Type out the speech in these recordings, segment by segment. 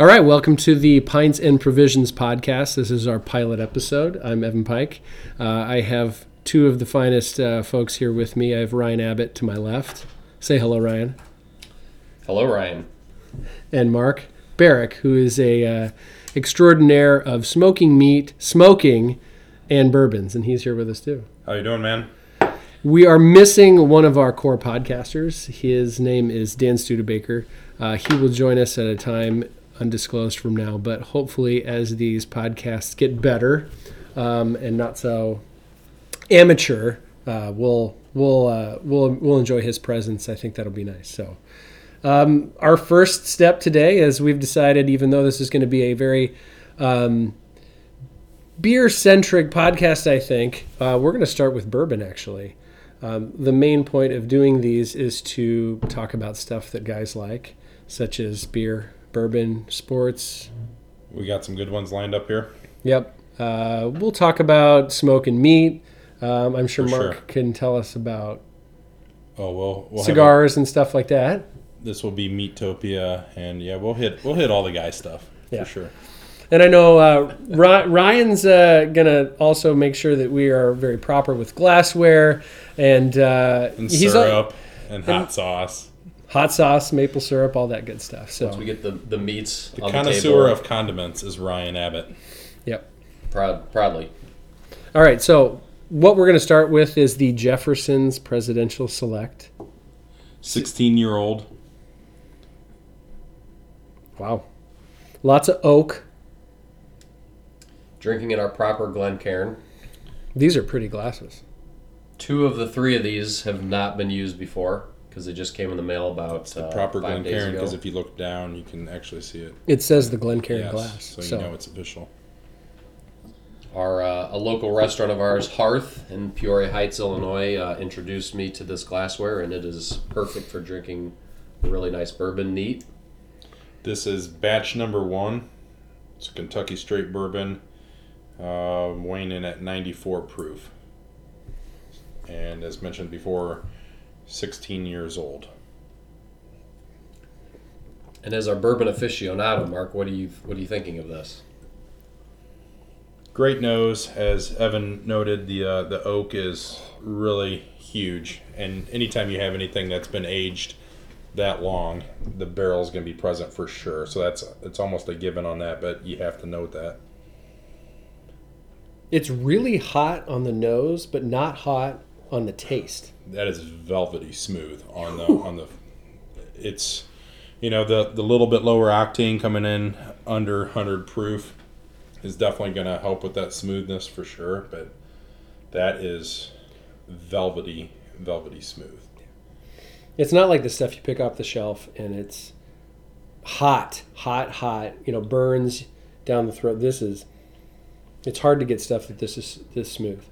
All right, welcome to the Pints and Provisions podcast. This is our pilot episode. I'm Evan Pike. I have two of the finest folks here with me. I have Ryan Abbott to my left. Say hello, Ryan. Hello, Ryan. And Mark Barrick, who is a extraordinaire of smoking meat, smoking, and bourbons, and he's here with us too. How you doing, man? We are missing one of our core podcasters. His name is Dan Studebaker. He will join us at a time undisclosed from now, but hopefully as these podcasts get better and not so amateur, we'll enjoy his presence. I think that'll be nice. So our first step today, as we've decided, even though this is going to be a very beer-centric podcast, I think, we're going to start with bourbon, actually. The main point of doing these is to talk about stuff that guys like, such as beer, bourbon, sports. We got some good ones lined up here. Yep. We'll talk about smoking meat. I'm sure Mark can tell us about cigars and stuff like that. This will be Meatopia, and yeah, we'll hit all the guy stuff for sure. And I know Ryan's gonna also make sure that we are very proper with glassware and syrup and hot sauce. Hot sauce, maple syrup, all that good stuff. So once we get the meats, the connoisseur of condiments is Ryan Abbott. Yep, proudly. All right, so what we're gonna start with is the Jefferson's Presidential Select. 16-year-old. Wow, lots of oak. Drinking in our proper Glencairn. These are pretty glasses. Two of the three of these have not been used before because they just came in the mail about 5 days ago. Because if you look down, you can actually see it. It says the Glencairn glass. So you know it's official. Our a local restaurant of ours, Hearth, in Peoria Heights, Illinois, introduced me to this glassware, and it is perfect for drinking really nice bourbon neat. This is batch number 1. It's Kentucky straight bourbon. Weighing in at 94 proof, and as mentioned before, 16 years old. And as our bourbon aficionado, Mark, what are you thinking of this? Great nose, as Evan noted. The oak is really huge, and anytime you have anything that's been aged that long, the barrel's going to be present for sure. So it's almost a given on that, but you have to note that. It's really hot on the nose, but not hot on the taste. That is velvety smooth on the. It's, the little bit lower octane coming in under 100 proof is definitely going to help with that smoothness for sure. But that is velvety smooth. It's not like the stuff you pick off the shelf and it's hot. Burns down the throat. This is. It's hard to get stuff that this is this smooth.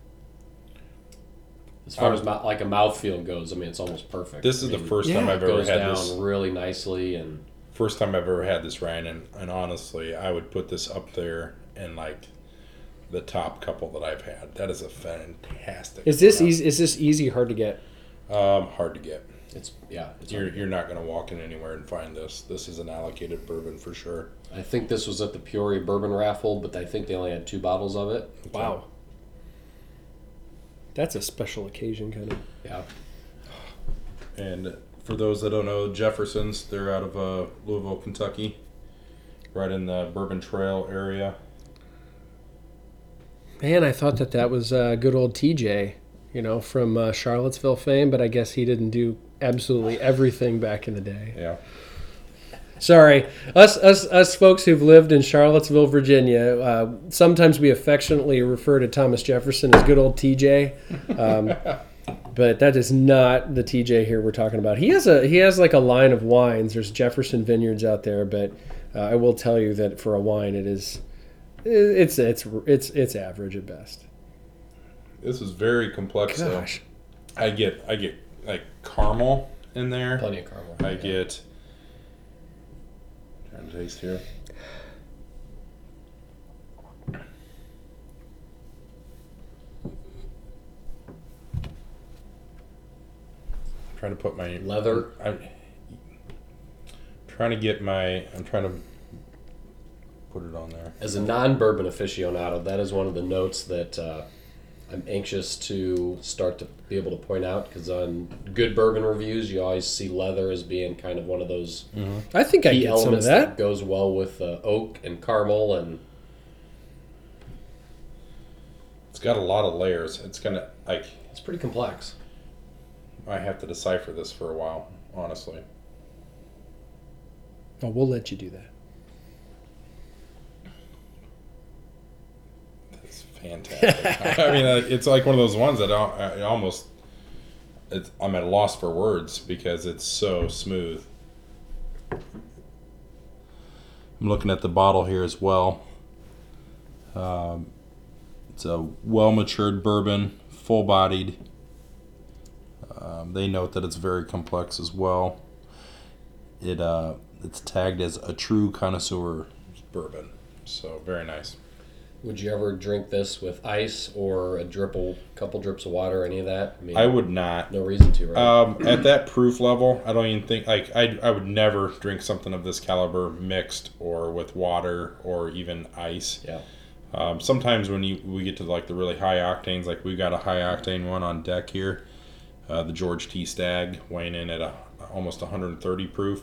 As far as like a mouthfeel goes, it's almost perfect. This is the first time I've ever had this. It goes down really nicely. And first time I've ever had this, Ryan, and honestly, I would put this up there in like the top couple that I've had. That is a fantastic. Is this easy, hard to get? Hard to get. It's you're not going to walk in anywhere and find this. This is an allocated bourbon for sure. I think this was at the Peoria Bourbon Raffle, but I think they only had 2 bottles of it. Okay. Wow. That's a special occasion, kind of. Yeah. And for those that don't know, Jefferson's, they're out of Louisville, Kentucky, right in the Bourbon Trail area. Man, I thought that was good old TJ, from Charlottesville fame, but I guess he didn't do absolutely everything back in the day. Yeah. Sorry, us folks who've lived in Charlottesville, Virginia, sometimes we affectionately refer to Thomas Jefferson as good old TJ, but that is not the TJ here we're talking about. He has like a line of wines. There's Jefferson Vineyards out there, but I will tell you that for a wine, it's average at best. This is very complex. Gosh. Though. I get like caramel in there. Plenty of caramel. I get. Trying to taste here. I'm trying to put my leather. I'm trying to put it on there. As a non-bourbon aficionado, that is one of the notes that I'm anxious to start to be able to point out, because on good bourbon reviews, you always see leather as being kind of one of those I think key I get elements some of that goes well with oak and caramel, and it's got a lot of layers. It's gonna like it's pretty complex. I have to decipher this for a while, honestly. Oh, we'll let you do that. Fantastic. I mean, it's like one of those ones that I'm at a loss for words because it's so smooth. I'm looking at the bottle here as well. It's a well-matured bourbon, full-bodied. They note that it's very complex as well. It's tagged as a true connoisseur bourbon, so very nice. Would you ever drink this with ice or a couple drips of water, any of that? I mean, I would not. No reason to, right? At that proof level, I don't even think, like, I would never drink something of this caliber mixed or with water or even ice. Yeah. Sometimes when we get to, like, the really high octanes, like we've got a high octane one on deck here, the George T. Stagg, weighing in at almost 130 proof.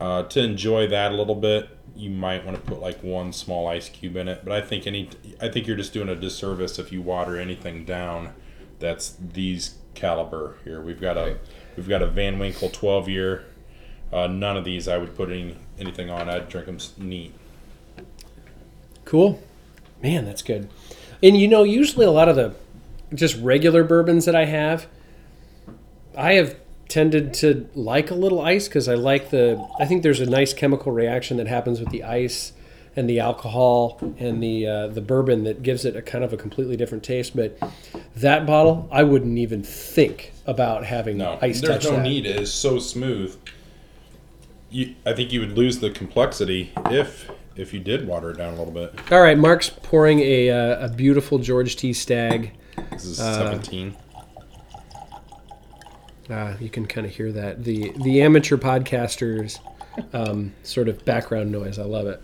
To enjoy that a little bit, you might want to put like one small ice cube in it, but I think you're just doing a disservice if you water anything down. That's these caliber here. We've got a Van Winkle 12-year. None of these I would put anything on. I'd drink them neat. Cool, man, that's good. And usually a lot of the just regular bourbons that I have tended to like a little ice because I think there's a nice chemical reaction that happens with the ice and the alcohol and the bourbon that gives it a kind of a completely different taste. But that bottle, I wouldn't even think about having ice touch that. There's no need. It is so smooth. I think you would lose the complexity if you did water it down a little bit. All right, Mark's pouring a beautiful George T. Stagg. This is 17. You can kind of hear that. The amateur podcaster's sort of background noise. I love it.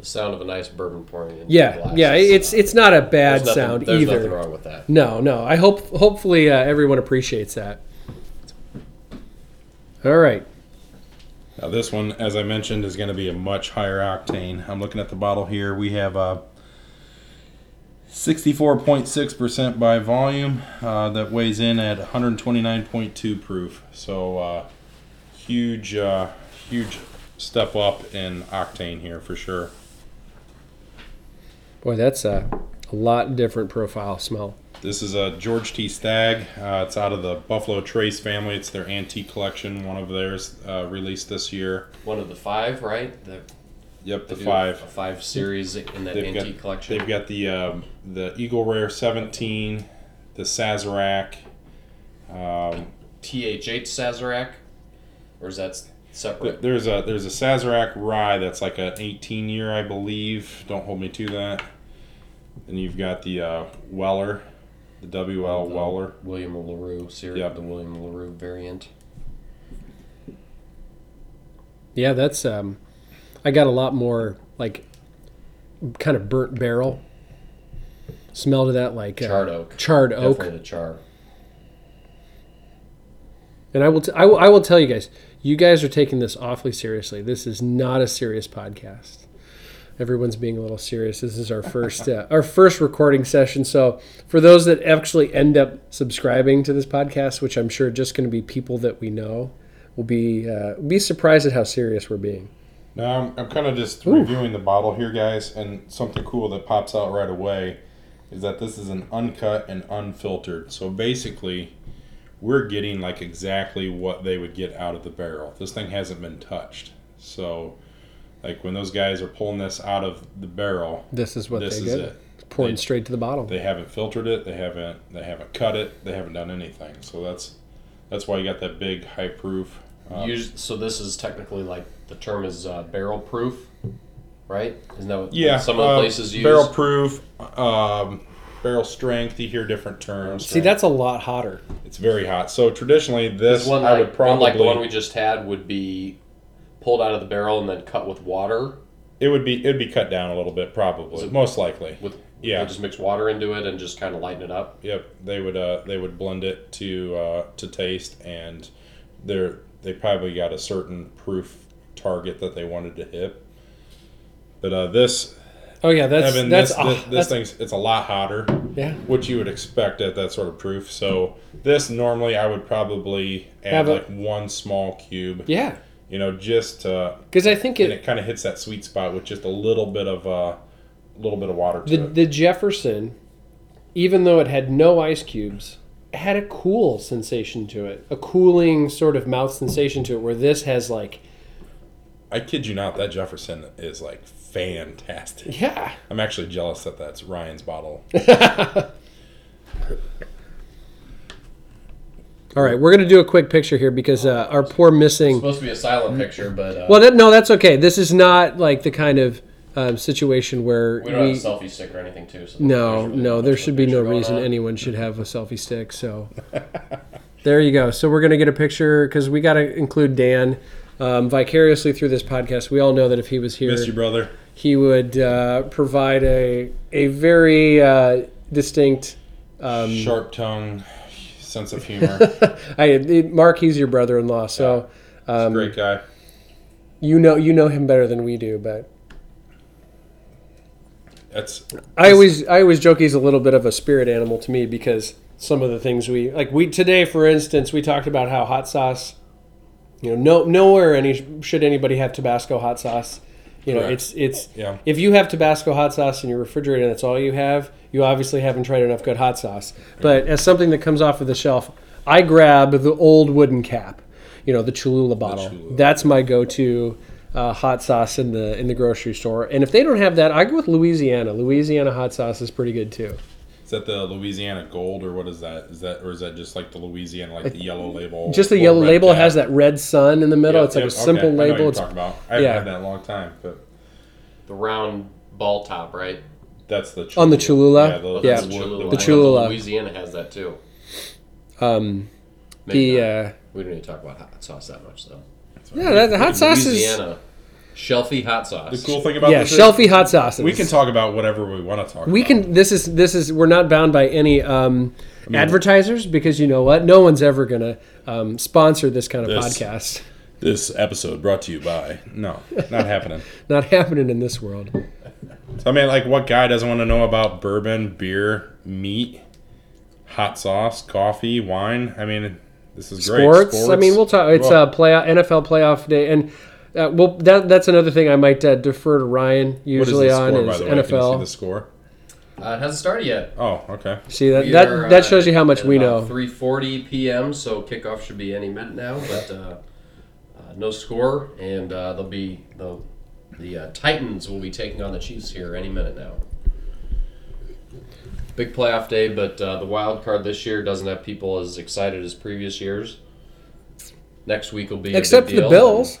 The sound of a nice bourbon pouring in. Yeah, it's not a bad sound either. There's nothing wrong with that. No. I hopefully everyone appreciates that. All right. Now this one, as I mentioned, is going to be a much higher octane. I'm looking at the bottle here. We have a 64.6% by volume, that weighs in at 129.2 proof. So huge step up in octane here for sure. Boy, that's a lot different profile smell. This is a George T. Stagg. It's out of the Buffalo Trace family. It's their antique collection, one of theirs released this year. One of the five, right? Yep, the five series in that antique collection. They've got the Eagle Rare 17, the Sazerac, THH Sazerac, or is that separate? There's a Sazerac rye that's like an 18-year, I believe. Don't hold me to that. And you've got the Weller, the WL Weller, William LaRue series, yep. The William LaRue variant. Yeah, that's I got a lot more like kind of burnt barrel smell to that, like charred oak. Charred oak. Definitely the char. And I will tell you guys are taking this awfully seriously. This is not a serious podcast. Everyone's being a little serious. This is our first recording session. So for those that actually end up subscribing to this podcast, which I'm sure are just going to be people that we know, will be surprised at how serious we're being. Now, I'm kind of just reviewing the bottle here, guys, and something cool that pops out right away is that this is an uncut and unfiltered. So basically, we're getting like exactly what they would get out of the barrel. This thing hasn't been touched. So, like when those guys are pulling this out of the barrel, this is what they get. It's pouring straight to the bottle. They haven't filtered it. They haven't cut it. They haven't done anything. So that's why you got that big high proof. So this is technically like the term is barrel proof, right? Isn't that what some of the places use? Barrel proof, barrel strength. You hear different terms. See, that's a lot hotter. It's very hot. So traditionally, this one, I would probably one like the one we just had would be pulled out of the barrel and then cut with water? It would be cut down a little bit, probably. Most likely. Yeah. Just mix water into it and just kind of lighten it up. Yep. They would blend it to taste, and they probably got a certain proof target that they wanted to hit. But this. Oh yeah, it's a lot hotter. Yeah. Which you would expect at that sort of proof. So this normally I would probably add like one small cube. Yeah. You know, just because I think it kind of hits that sweet spot with just a little bit of water to it. The Jefferson, even though it had no ice cubes, had a cool sensation to it, a cooling sort of mouth sensation to it, where this has like. I kid you not, that Jefferson is like fantastic. Yeah. I'm actually jealous that that's Ryan's bottle. All right, we're going to do a quick picture here because our poor missing... It's supposed to be a silent picture, but... that's okay. This is not like the kind of situation where... We don't have a selfie stick or anything, too. So no, there should be no reason anyone should have a selfie stick, so... There you go. So we're going to get a picture because we got to include Dan vicariously through this podcast. We all know that if he was here... Miss you, brother. He would provide a very distinct... sharp tongue... sense of humor. Mark, he's your brother-in-law, so yeah, he's a great guy. You know him better than we do, but I always joke he's a little bit of a spirit animal to me because some of the things today, for instance, we talked about how hot sauce, you know, should anybody have Tabasco hot sauce. You know, it's if you have Tabasco hot sauce in your refrigerator and that's all you have, you obviously haven't tried enough good hot sauce. But as something that comes off of the shelf, I grab the old wooden cap, you know, the Cholula bottle. That's my go-to hot sauce in the grocery store. And if they don't have that, I go with Louisiana. Louisiana hot sauce is pretty good too. Is that the Louisiana Gold, or what is that? Is that just like the Louisiana, like the yellow label? Just the yellow label has that red sun in the middle. Yep, it's like a simple label. I know what you're talking about. I haven't had that in a long time, but the round ball top, right? That's the Cholula. On the Cholula. The Cholula. Louisiana has that too. We don't need to talk about hot sauce that much, though. Louisiana. Shelfie hot sauce. The cool thing about this is... Yeah, shelfie hot sauces. We can talk about whatever we want to talk about. This is we're not bound by any advertisers because you know what? No one's ever going to sponsor this kind of podcast. This episode brought to you by... No, not happening. Not happening in this world. So, I mean, like, what guy doesn't want to know about bourbon, beer, meat, hot sauce, coffee, wine? I mean, this is great. Sports? I mean, we'll talk... It's NFL playoff day, and... that's another thing I might defer to Ryan usually on is NFL. What is the score, by the way? Can you see the score? It hasn't started yet. Oh, okay. See, that shows you how much we know. 3:40 p.m., so kickoff should be any minute now, but no score, and there'll be the Titans will be taking on the Chiefs here any minute now. Big playoff day, but the wild card this year doesn't have people as excited as previous years. Next week will be except for the Bills.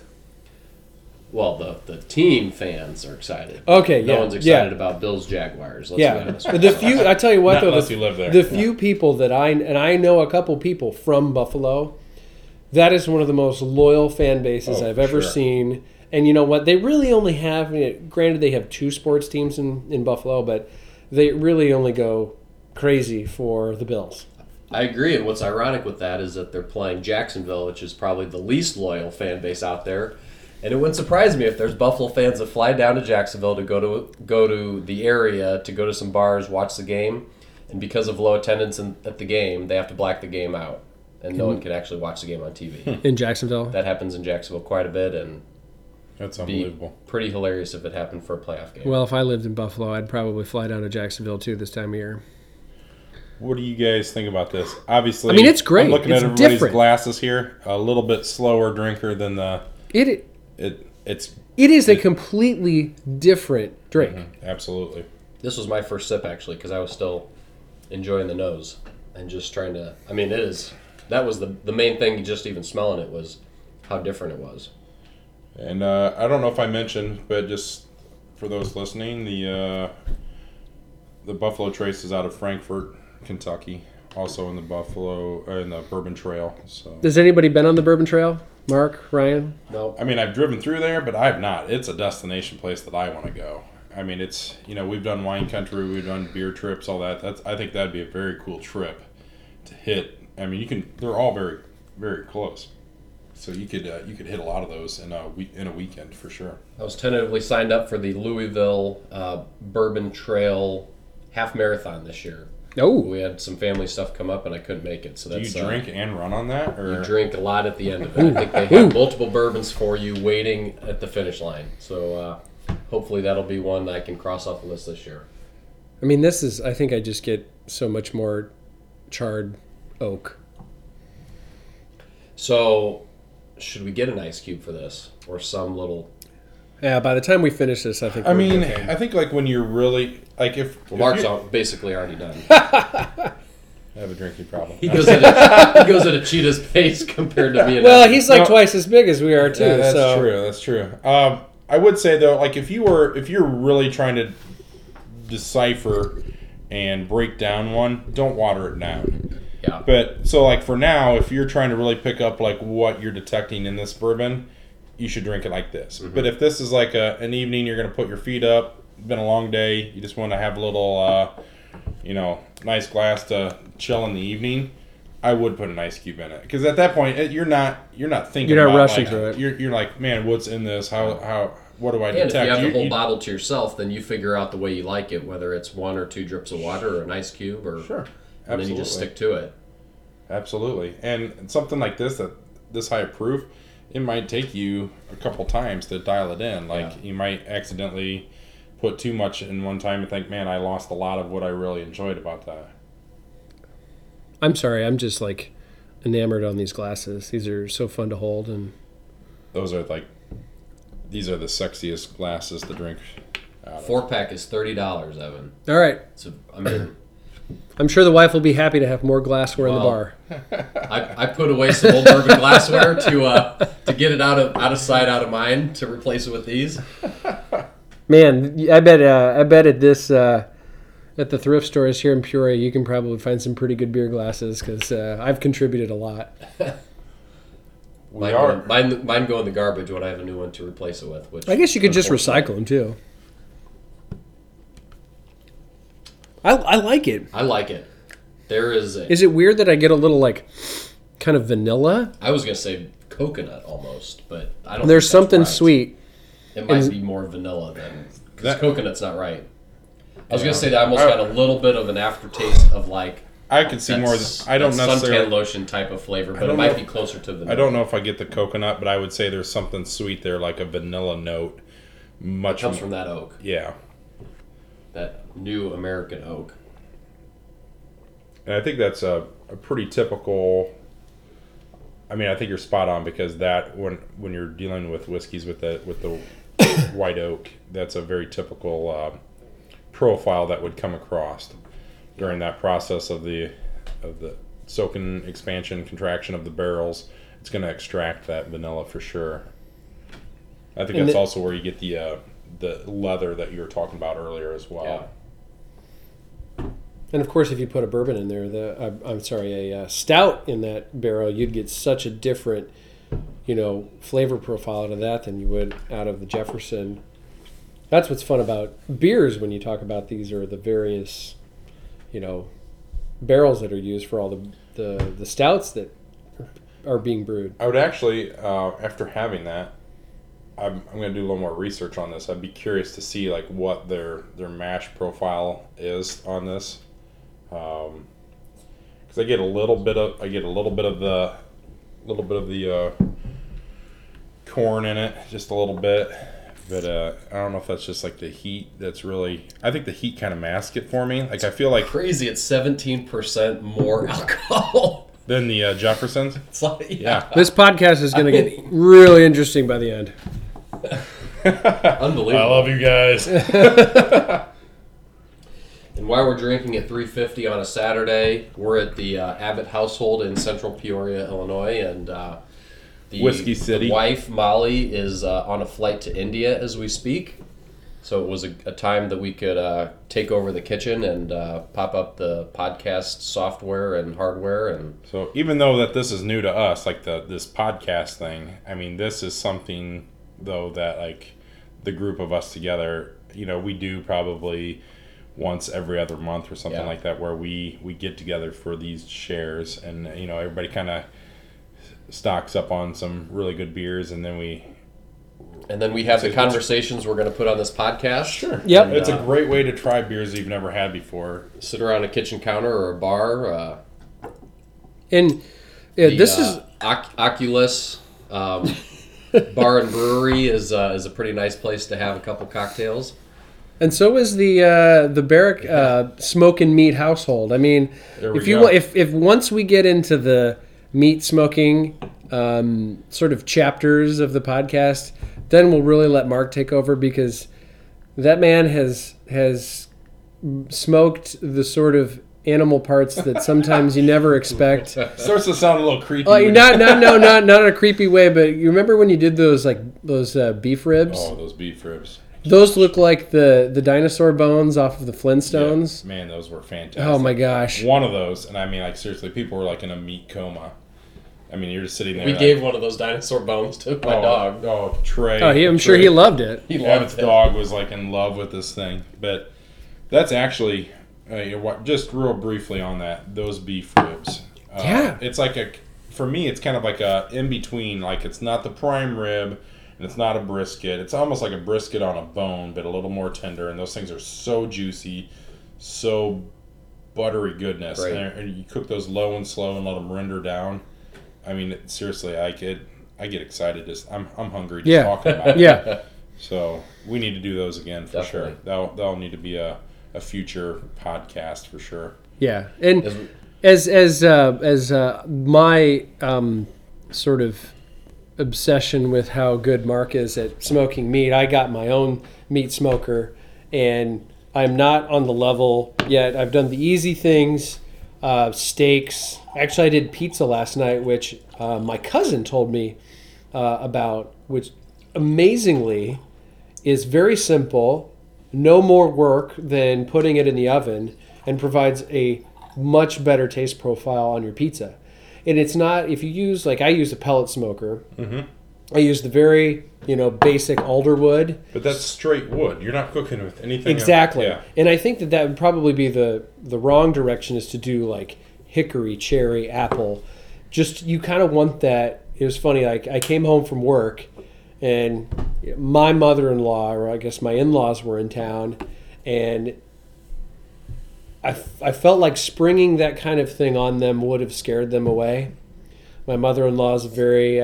Well, the team fans are excited. Okay, no one's excited about Bills Jaguars. Let's be honest. But I tell you what, unless you live there. The few people that I know a couple people from Buffalo, that is one of the most loyal fan bases I've ever seen. And you know what? They really only have. Granted, they have two sports teams in Buffalo, but they really only go crazy for the Bills. I agree, and what's ironic with that is that they're playing Jacksonville, which is probably the least loyal fan base out there. And it wouldn't surprise me if there's Buffalo fans that fly down to Jacksonville to go to the area, to go to some bars, watch the game. And because of low attendance at the game, they have to black the game out. And no one can actually watch the game on TV. In Jacksonville? That happens in Jacksonville quite a bit. And that's unbelievable. Pretty hilarious if it happened for a playoff game. Well, if I lived in Buffalo, I'd probably fly down to Jacksonville, too, this time of year. What do you guys think about this? Obviously, I mean, it's great. I'm looking at everybody's glasses here. A little bit slower drinker than the... It is a completely different drink. Mm-hmm, absolutely. This was my first sip, actually, because I was still enjoying the nose and just trying to... I mean, it is... That was the main thing, just even smelling it, was how different it was. And I don't know if I mentioned, but just for those listening, the Buffalo Trace is out of Frankfort, Kentucky, also in the Bourbon Trail. So. Has anybody been on the Bourbon Trail? Mark, Ryan? No. I mean, I've driven through there, but I have not. It's a destination place that I want to go. I mean, it's, you know, we've done wine country, we've done beer trips, all that. That's, I think that'd be a very cool trip to hit. I mean, you can, they're all very, very close. So you could hit a lot of those in a weekend for sure. I was tentatively signed up for the Louisville Bourbon Trail half marathon this year. No, we had some family stuff come up and I couldn't make it. So that's, do you drink and run on that, or you drink a lot at the end of it? I think they have multiple bourbons for you waiting at the finish line. So hopefully that'll be one that I can cross off the list this year. I mean, this is, I think I just get so much more charred oak. So. Should we get an ice cube for this, or some little? Yeah. By the time we finish this, I think. I mean, okay. I think like when you're really like if Mark's basically already done. I have a drinking problem. He goes at a cheetah's pace compared to me. Well, he's like twice as big as we are too. Yeah, that's true. That's true. I would say though, like if you're really trying to decipher and break down one, don't water it down. Yeah. But so like for now, if you're trying to really pick up like what you're detecting in this bourbon, you should drink it like this. Mm-hmm. But if this is like an evening, you're going to put your feet up, it's been a long day, you just want to have a little, nice glass to chill in the evening, I would put an ice cube in it. Because at that point, you're not thinking about it. You're not rushing through it. You're like, man, what's in this? How what do I detect? And if you have the whole bottle to yourself, then you figure out the way you like it, whether it's one or two drips of water or an ice cube or... Sure. And then you just stick to it. Absolutely. And something like this, that this high proof, it might take you a couple times to dial it in. Like you might accidentally put too much in one time and think, man, I lost a lot of what I really enjoyed about that. I'm sorry. I'm just like enamored on these glasses. These are so fun to hold. And these are the sexiest glasses to drink out of. 4-pack is $30, Evan. All right. So, I mean... I'm sure the wife will be happy to have more glassware in the bar. I put away some old bourbon glassware to get it out of sight, out of mind, to replace it with these. Man, I bet at this at the thrift stores here in Peoria, you can probably find some pretty good beer glasses because I've contributed a lot. Mine go in the garbage when I have a new one to replace it with. Which I guess you could just recycle them too. I like it. I like it. There is a... Is it weird that I get a little, like, kind of vanilla? I was going to say coconut almost, but I don't think there's something sweet. It might be more vanilla than... Because coconut's not right. I was going to say that I almost got a little bit of an aftertaste of, like... I could see more... I don't necessarily... Suntan lotion type of flavor, but it might be closer to vanilla. I don't know if I get the coconut, but I would say there's something sweet there, like a vanilla note. Much comes from that oak. Yeah. That new American oak. And I think that's a pretty typical... I mean, I think you're spot on because that, when you're dealing with whiskeys with the white oak, that's a very typical profile that would come across during that process of the soaking, expansion, contraction of the barrels. It's going to extract that vanilla for sure. I think that's also where you get the leather that you were talking about earlier as well. Yeah. And of course, if you put a bourbon in there, a stout in that barrel, you'd get such a different, flavor profile out of that than you would out of the Jefferson. That's what's fun about beers when you talk about these are the various, barrels that are used for all the stouts that are being brewed. I would actually, after having that, I'm going to do a little more research on this. I'd be curious to see like what their mash profile is on this, because I get a little bit of the corn in it, just a little bit. But I don't know if that's just like the heat that's really... I think the heat kind of masks it for me. Like it's I feel like crazy. It's 17% more alcohol. Than the Jeffersons? It's like, yeah. This podcast is going to get really interesting by the end. Unbelievable. I love you guys. And while we're drinking at 350 on a Saturday, we're at the Abbott household in central Peoria, Illinois. And the Whiskey City. The wife, Molly, is on a flight to India as we speak. So it was a time that we could take over the kitchen and pop up the podcast software and hardware. And so even though that this is new to us, like this podcast thing, I mean, this is something, though, that like the group of us together, you know, we do probably once every other month or something like that, where we get together for these shares, and, you know, everybody kind of stocks up on some really good beers, and then we have the conversations we're going to put on this podcast. Sure. Yep. And it's a great way to try beers that you've never had before. Sit around a kitchen counter or a bar. Oculus Bar and Brewery is a pretty nice place to have a couple cocktails. And so is the Barrick smoke and meat household. I mean, if once we get into the meat smoking sort of chapters of the podcast, then we'll really let Mark take over, because that man has smoked the sort of animal parts that sometimes you never expect. Starts to sound a little creepy. Like, not in a creepy way, but you remember when you did those beef ribs? Oh, those beef ribs. Those look like the dinosaur bones off of the Flintstones. Yeah, man, those were fantastic. Oh my gosh. One of those, and I mean, like, seriously, people were like in a meat coma. I mean, you're just sitting there. We gave one of those dinosaur bones to my dog. Oh, Trey. Oh, I'm sure he loved it. Abbott's dog was like in love with this thing. But that's actually, just real briefly on that, those beef ribs. Yeah. It's like for me, it's kind of like a in-between, like it's not the prime rib, and it's not a brisket. It's almost like a brisket on a bone, but a little more tender, and those things are so juicy, so buttery goodness. Right. And you cook those low and slow and let them render down. I mean, seriously, I get excited. I'm hungry just talking about it. Yeah. So we need to do those again for Definitely. Sure. That'll need to be a future podcast for sure. Yeah, and as my sort of obsession with how good Mark is at smoking meat, I got my own meat smoker, and I'm not on the level yet. I've done the easy things. Steaks. Actually, I did pizza last night, which my cousin told me about, which amazingly is very simple, no more work than putting it in the oven, and provides a much better taste profile on your pizza. And it's not, if you use, like I use a pellet smoker, mm-hmm. I use the very, basic alder wood. But that's straight wood. You're not cooking with anything. Exactly. Yeah. And I think that would probably be the wrong direction, is to do like hickory, cherry, apple. Just, you kind of want that. It was funny. Like, I came home from work, and my mother-in-law, or I guess my in-laws, were in town. And I felt like springing that kind of thing on them would have scared them away. My mother-in-law is very...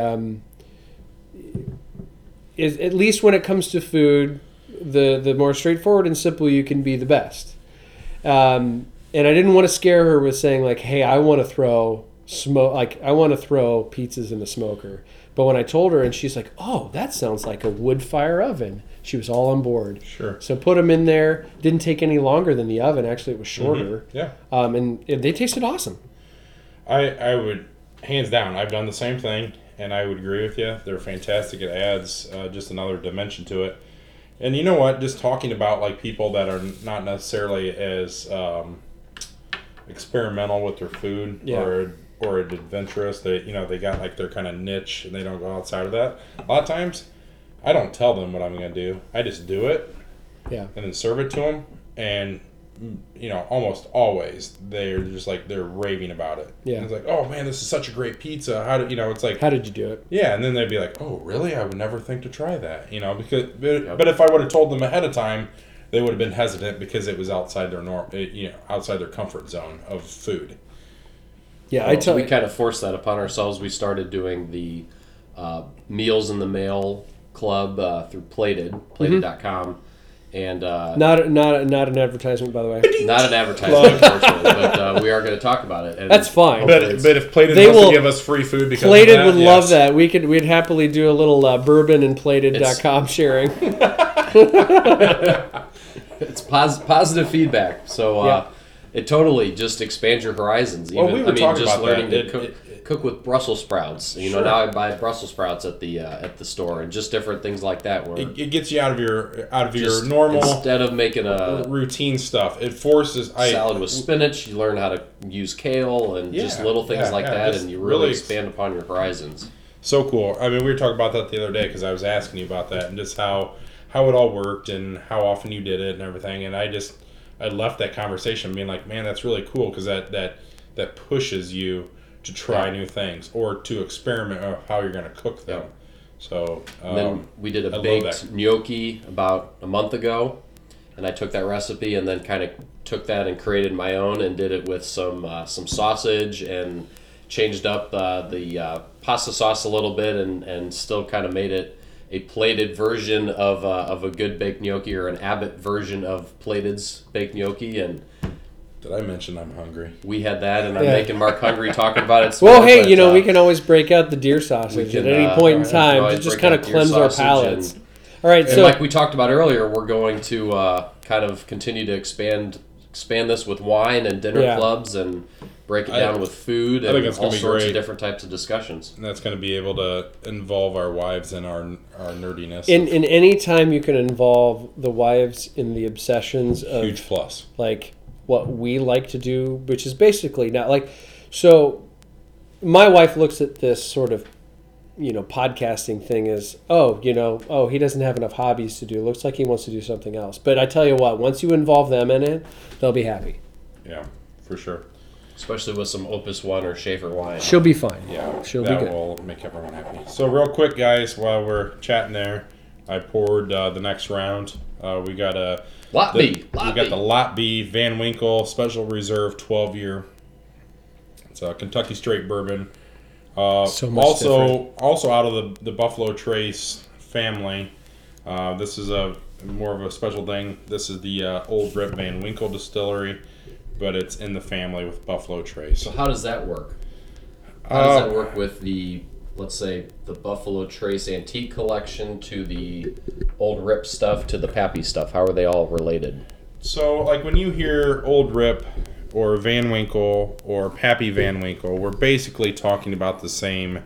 is, at least when it comes to food, the more straightforward and simple you can be, the best. And I didn't want to scare her with saying like, "Hey, I want to throw pizzas in the smoker." But when I told her, and she's like, "Oh, that sounds like a wood fire oven," she was all on board. Sure. So put them in there. Didn't take any longer than the oven. Actually, it was shorter. Mm-hmm. Yeah. And they tasted awesome. I would, hands down. I've done the same thing. And I would agree with you. They're fantastic. It adds just another dimension to it. And you know what? Just talking about like people that are not necessarily as experimental with their food or adventurous. They they got like their kind of niche, and they don't go outside of that. A lot of times, I don't tell them what I'm going to do. I just do it. Yeah. And then serve it to them, and almost always they're just like, they're raving about it. Yeah. And it's like, "Oh man, this is such a great pizza. How did it's like, how did you do it?" Yeah. And then they'd be like, "Oh really? I would never think to try that." But if I would have told them ahead of time, they would have been hesitant, because it was outside their norm, outside their comfort zone of food. Yeah. We kind of forced that upon ourselves. We started doing the Meals in the Mail Club through Plated.com. Mm-hmm. And not an advertisement, by the way. Not an advertisement, unfortunately, but we are going to talk about it. And that's fine. But if Plated wants to give us free food because Plated of that, would love that. We'd happily do a little bourbon and Plated.com sharing. It's positive feedback. So it totally just expands your horizons. Even, we were talking just about learning that. To cook. cook with Brussels sprouts. You know, now I buy Brussels sprouts at the store and just different things like that. Where it gets you out of your normal, instead of making a routine stuff. It forces salad with spinach. You learn how to use kale and just little things like that, and you really expand upon your horizons. So cool. I mean, we were talking about that the other day because I was asking you about that and just how it all worked and how often you did it and everything. And I left that conversation being like, man, that's really cool because that pushes you to try new things or to experiment of how you're going to cook them. So then we did a baked gnocchi about a month ago, and I took that recipe and then kind of took that and created my own and did it with some sausage and changed up the pasta sauce a little bit and still kind of made it a plated version of a good baked gnocchi or an Abbott version of Plated's baked gnocchi. And did I mention I'm hungry? We had that, and I'm making Mark hungry talking about it. Well, hey, you know, we can always break out the deer sausage at any point in time to just kind of cleanse our palates. All right, so like we talked about earlier, we're going to kind of continue to expand this with wine and dinner clubs and break it down with food and all sorts of different types of discussions. And that's going to be able to involve our wives in our nerdiness. In any time you can involve the wives in the obsessions of... Huge plus. Like what we like to do, which is basically not like... So my wife looks at this sort of, you know, podcasting thing as, he doesn't have enough hobbies to do. Looks like he wants to do something else. But I tell you what, once you involve them in it, they'll be happy. Yeah, for sure. Especially with some Opus 1 or Schaefer wine. She'll be fine. Yeah, she'll be good. That will make everyone happy. So real quick, guys, while we're chatting there, I poured the next round. We got a... the Lot B Van Winkle Special Reserve 12-year. It's a Kentucky straight bourbon. So much different. Also out of the Buffalo Trace family. This is a more of a special thing. This is the Old Rip Van Winkle Distillery. But it's in the family with Buffalo Trace. So how does that work? How does that work with the, let's say, the Buffalo Trace antique collection to the Old Rip stuff to the Pappy stuff? How are they all related? So, like, when you hear Old Rip or Van Winkle or Pappy Van Winkle, we're basically talking about the same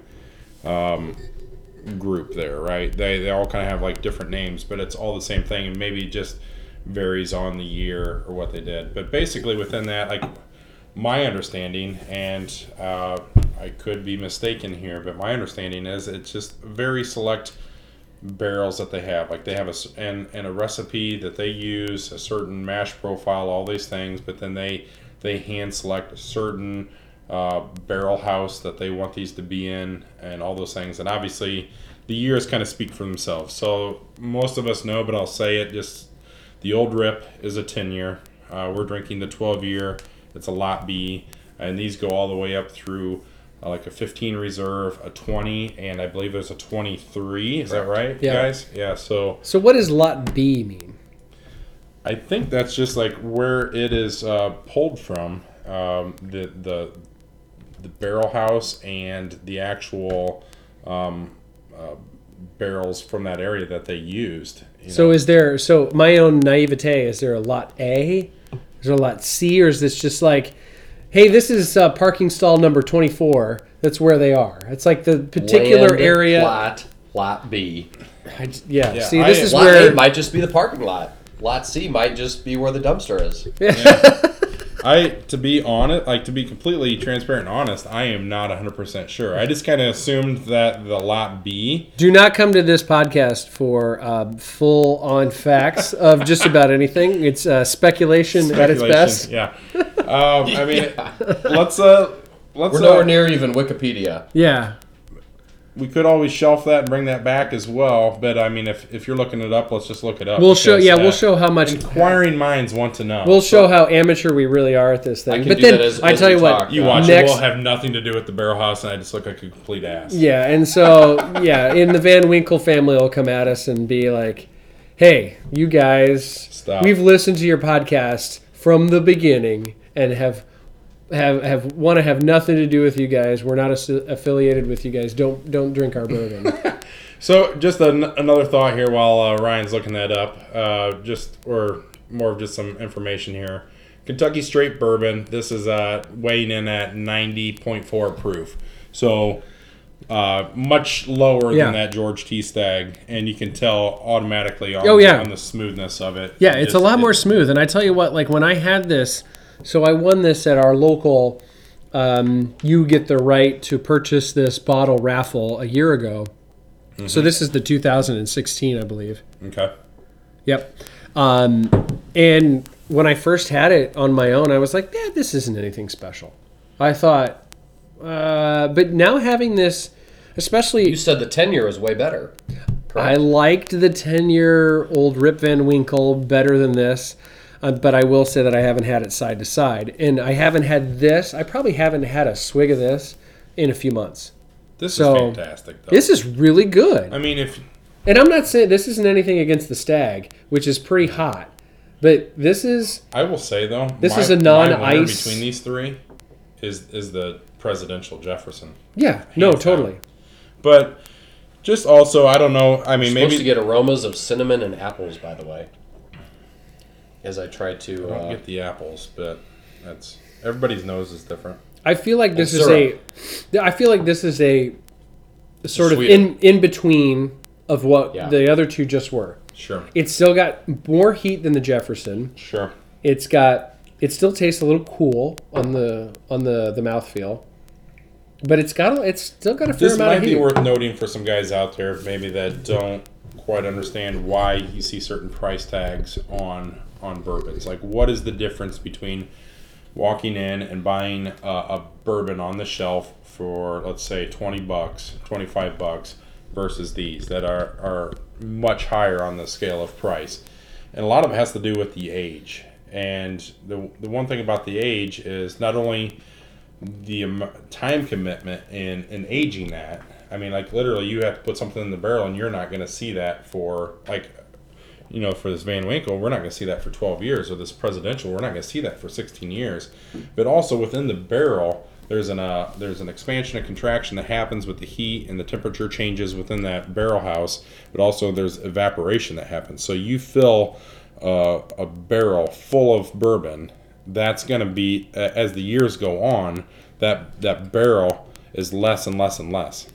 group there, right? They all kind of have, like, different names, but it's all the same thing and maybe just... varies on the year or what they did, but basically within that, like my understanding, and I could be mistaken here, but my understanding is it's just very select barrels that they have. Like they have a recipe that they use, a certain mash profile, all these things, but then they hand select a certain barrel house that they want these to be in, and all those things. And obviously, the years kind of speak for themselves. So most of us know, but I'll say it just. The Old Rip is a 10-year. We're drinking the 12-year. It's a Lot B. And these go all the way up through like a 15 reserve, a 20, and I believe there's a 23. Is that right, guys? Yeah. So what does Lot B mean? I think that's just like where it is pulled from, the barrel house and the actual barrels from that area that they used. So so my own naivete, is there a Lot A? Is there a Lot C? Or is this just like, hey, this is parking stall number 24. That's where they are. It's like the particular area. Lot B. This is Lot where... Lot A might just be the parking lot. Lot C might just be where the dumpster is. Yeah. To be completely transparent and honest, I am not 100% sure. I just kind of assumed that the Lot B... Do not come to this podcast for full-on facts of just about anything. It's speculation at its best. Yeah. I mean, let's We're nowhere near even Wikipedia. Yeah. We could always shelf that and bring that back as well, but I mean, if you're looking it up, let's just look it up. We'll show how much inquiring minds want to know. We'll show how amateur we really are at this thing. But then I tell you what, you watch it, we'll have nothing to do with the barrel house, and I just look like a complete ass. Yeah, and so and the Van Winkle family will come at us and be like, "Hey, you guys, stop. We've listened to your podcast from the beginning and have want to have nothing to do with you guys. We're not affiliated with you guys. Don't drink our bourbon." So just another thought here while Ryan's looking that up, or more of some information here. Kentucky straight bourbon. This is weighing in at 90.4 proof. So much lower than that George T. Stagg, and you can tell automatically on the smoothness of it. Yeah, it's a lot more smooth. And I tell you what, like when I had this, so I won this at our local, you get the right to purchase this bottle raffle a year ago. Mm-hmm. So this is the 2016, I believe. Okay. Yep. And when I first had it on my own, I was like, yeah, this isn't anything special. I thought, but now having this, especially... You said the 10-year was way better. Correct? I liked the 10-year-old Rip Van Winkle better than this, but I will say that I haven't had it side to side. And I haven't had this. I probably haven't had a swig of this in a few months. This is fantastic, though. This is really good. I mean, if... And I'm not saying this isn't anything against the Stag, which is pretty hot, but this is... I will say, though, this is a non-ice... between these three is the Presidential Jefferson. Yeah, no, totally. Down. But just also, I don't know, I mean, maybe... Supposed to get aromas of cinnamon and apples, by the way, as I try to... I don't get the apples, but that's... Everybody's nose is different. I feel like this is sort of in between of what the other two just were. Sure. It's still got more heat than the Jefferson. Sure. It still tastes a little cool on the mouthfeel. But it's still got a fair amount of heat. This might be worth noting for some guys out there maybe that don't quite understand why you see certain price tags on bourbons. Like, what is the difference between walking in and buying a bourbon on the shelf for, let's say, $20, $25, versus these that are much higher on the scale of price? And a lot of it has to do with the age. And the one thing about the age is not only the time commitment in aging that. I mean, like, literally, you have to put something in the barrel, and you're not going to see that for, like, you know, for this Van Winkle, we're not going to see that for 12 years. Or this Presidential, we're not going to see that for 16 years. But also within the barrel, there's an expansion and contraction that happens with the heat and the temperature changes within that barrel house. But also there's evaporation that happens. So you fill a barrel full of bourbon. That's going to be, as the years go on, that barrel is less and less and less.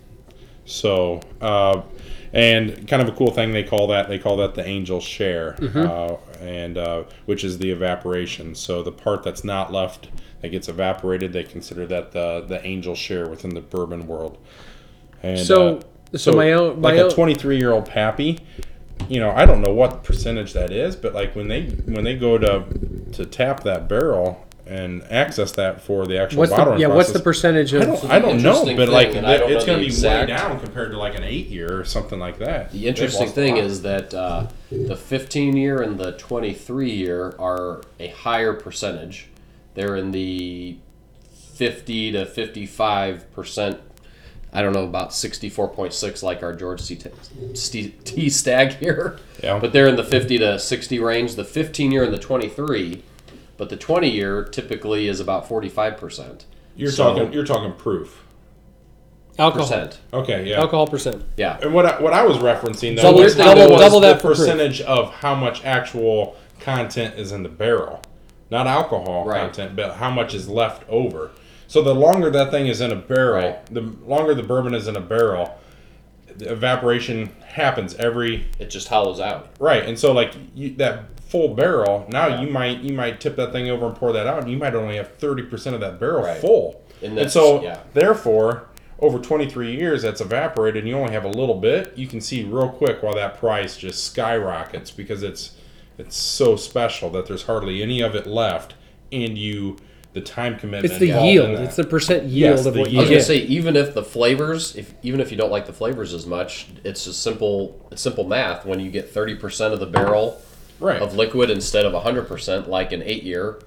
So, and kind of a cool thing they call that the angel share, mm-hmm. and which is the evaporation. So the part that's not left that gets evaporated, they consider that the angel share within the bourbon world. And so my own... a 23-year-old Pappy, you know, I don't know what percentage that is, but like when they go to tap that barrel and access that for the actual bottling process. Yeah, what's the percentage of... I don't know, but like it's going to be exact, way down compared to like an 8-year or something like that. The interesting thing is that the 15-year and the 23-year are a higher percentage. They're in the 50 to 55%. I don't know, about 64.6 like our George T. Stagg here. Yeah. But they're in the 50 to 60 range. The 15-year and the 23... But the 20-year typically is about 45%. You're talking proof. Alcohol. Percent. Okay, yeah. Alcohol percent. Yeah. And what I was referencing though was the percentage of how much actual content is in the barrel, not alcohol content, but how much is left over. So the longer that thing is in a barrel, the longer the bourbon is in a barrel, the evaporation happens every. It just hollows out. Right, and so like that full barrel now, you might tip that thing over and pour that out, and you might only have 30% of that barrel full, and so therefore over 23 years that's evaporated and you only have a little bit. You can see real quick why that price just skyrockets, because it's so special that there's hardly any of it left, and the time commitment, it's the yield, it's the percent yield of what you get. I was going to say, even if the flavors, even if you don't like the flavors as much, it's just simple math. When you get 30% of the barrel of liquid instead of 100%, like an 8-year,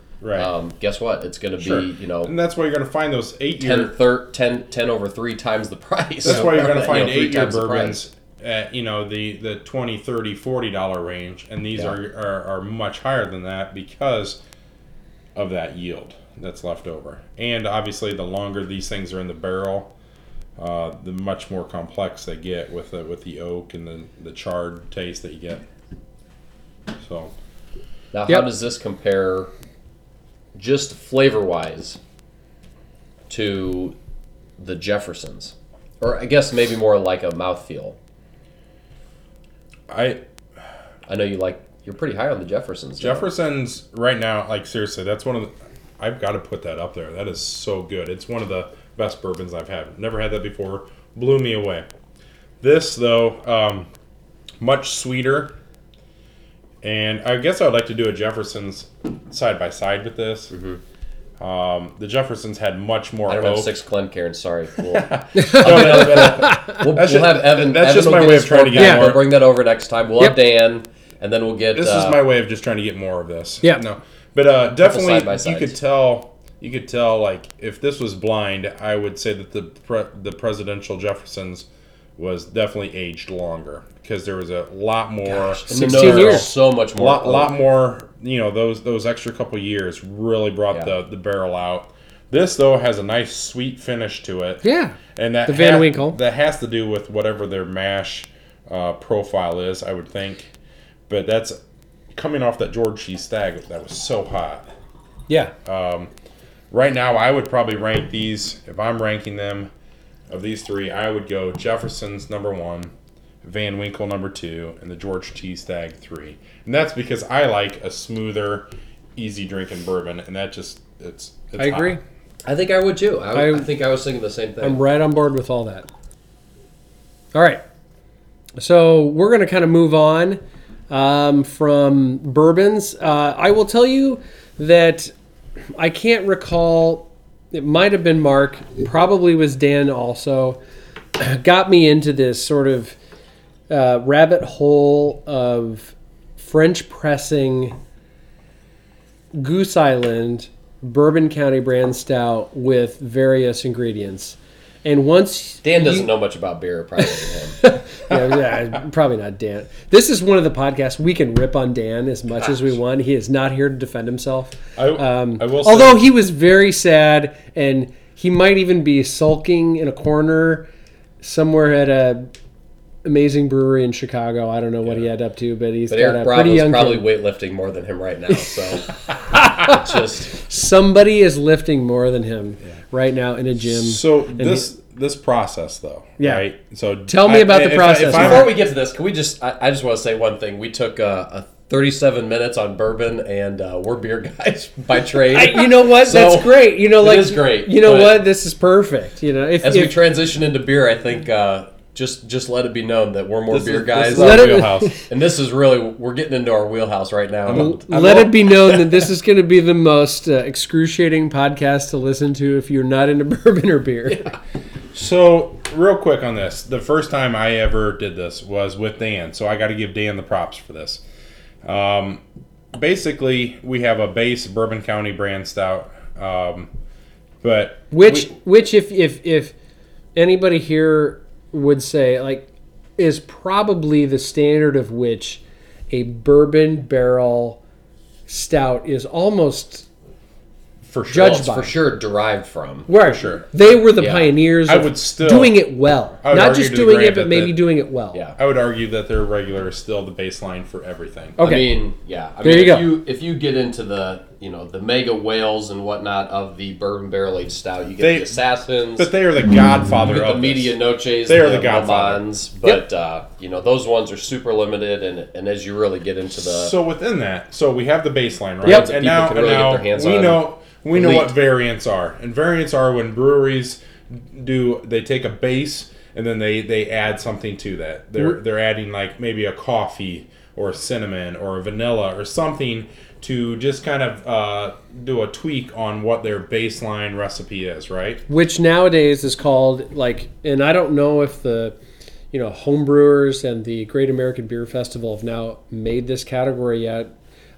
guess what? It's going to be, you know... And that's why you're going to find those 8-year... 10 over 3 times the price. That's why you're going to find 8-year bourbons at, you know, the $20, $30, $40 range, and these are much higher than that because of that yield that's left over. And obviously, the longer these things are in the barrel, the much more complex they get with the oak and the charred taste that you get. So, now how does this compare, just flavor-wise, to the Jefferson's, or I guess maybe more like a mouthfeel. I know you like. You're pretty high on the Jefferson's. Jefferson's right now, like seriously, that's one of the... I've got to put that up there. That is so good. It's one of the best bourbons I've had. Never had that before. Blew me away. This, though, much sweeter. And I guess I would like to do a Jefferson's side-by-side with this. Mm-hmm. The Jefferson's had much more oak. I don't have six Glencairn, sorry. Cool. We'll have Evan. That's Evan just my way of trying to get more. We'll bring that over next time. We'll have Dan... And then we'll get... This is my way of just trying to get more of this. Yeah. No. But definitely, you could tell, like, if this was blind, I would say that the presidential Jefferson's was definitely aged longer because there was a lot more... Gosh, 16 years. So much more. A lot more, you know, those extra couple years really brought the barrel out. This, though, has a nice sweet finish to it. Yeah. And that the Van Winkle. That has to do with whatever their mash profile is, I would think. But that's coming off that George T. Stagg that was so hot. Yeah. Right now, I would probably rank these. If I'm ranking them, of these three, I would go Jefferson's #1, Van Winkle #2, and the George T. Stagg 3. And that's because I like a smoother, easy drinking bourbon, and that just it's I agree. Hot. I think I would too. I think I was thinking the same thing. I'm right on board with all that. All right. So we're going to kind of move on. From bourbons. I will tell you that I can't recall, it might have been Mark, probably was Dan also, got me into this sort of rabbit hole of French pressing Goose Island Bourbon County Brand Stout with various ingredients. And once Dan doesn't know much about beer, probably him. yeah, probably not Dan. This is one of the podcasts we can rip on Dan as much as we want. He is not here to defend himself. I will. Although he was very sad, and he might even be sulking in a corner somewhere at a amazing brewery in Chicago. I don't know what he had up to, but he's got a pretty young. Probably weightlifting more than him right now. So just somebody is lifting more than him. Yeah. Right now in a gym. So this process though, right? So tell me about the process. Before we get to this, can we just? I just want to say one thing. We took a 37 minutes on bourbon, and we're beer guys by trade. You know what? So that's great. You know, like it is great. You know what? This is perfect. You know, if we transition into beer, I think just let it be known that we're more beer guys. This is our wheelhouse, and this is really we're getting into our wheelhouse right now. Let it be known that this is going to be the most excruciating podcast to listen to if you're not into bourbon or beer. Yeah. So, real quick on this, the first time I ever did this was with Dan, so I got to give Dan the props for this. Basically, we have a base Bourbon County Brand Stout, but if anybody here would say, like, is probably the standard of which a bourbon barrel stout is almost for sure, judged by. For sure derived from. Right. For sure. They were the pioneers of doing it well. Not just doing it, but maybe doing it well. Yeah. I would argue that their regular is still the baseline for everything. Okay. I mean, yeah. I mean, if you get into the, you know, the mega whales and whatnot of the bourbon barrel aged stout, you get the Assassins. But they are the godfather of the Media Noches. They are the godfathers. But, you know, those ones are super limited, and as you really get into the... So within that, so we have the baseline, right? Yep. And now we know what variants are. And variants are when breweries they take a base and then they add something to that. They're adding like maybe a coffee or a cinnamon or a vanilla or something to just kind of do a tweak on what their baseline recipe is, right? Which nowadays is called like, and I don't know if the, you know, homebrewers and the Great American Beer Festival have now made this category yet.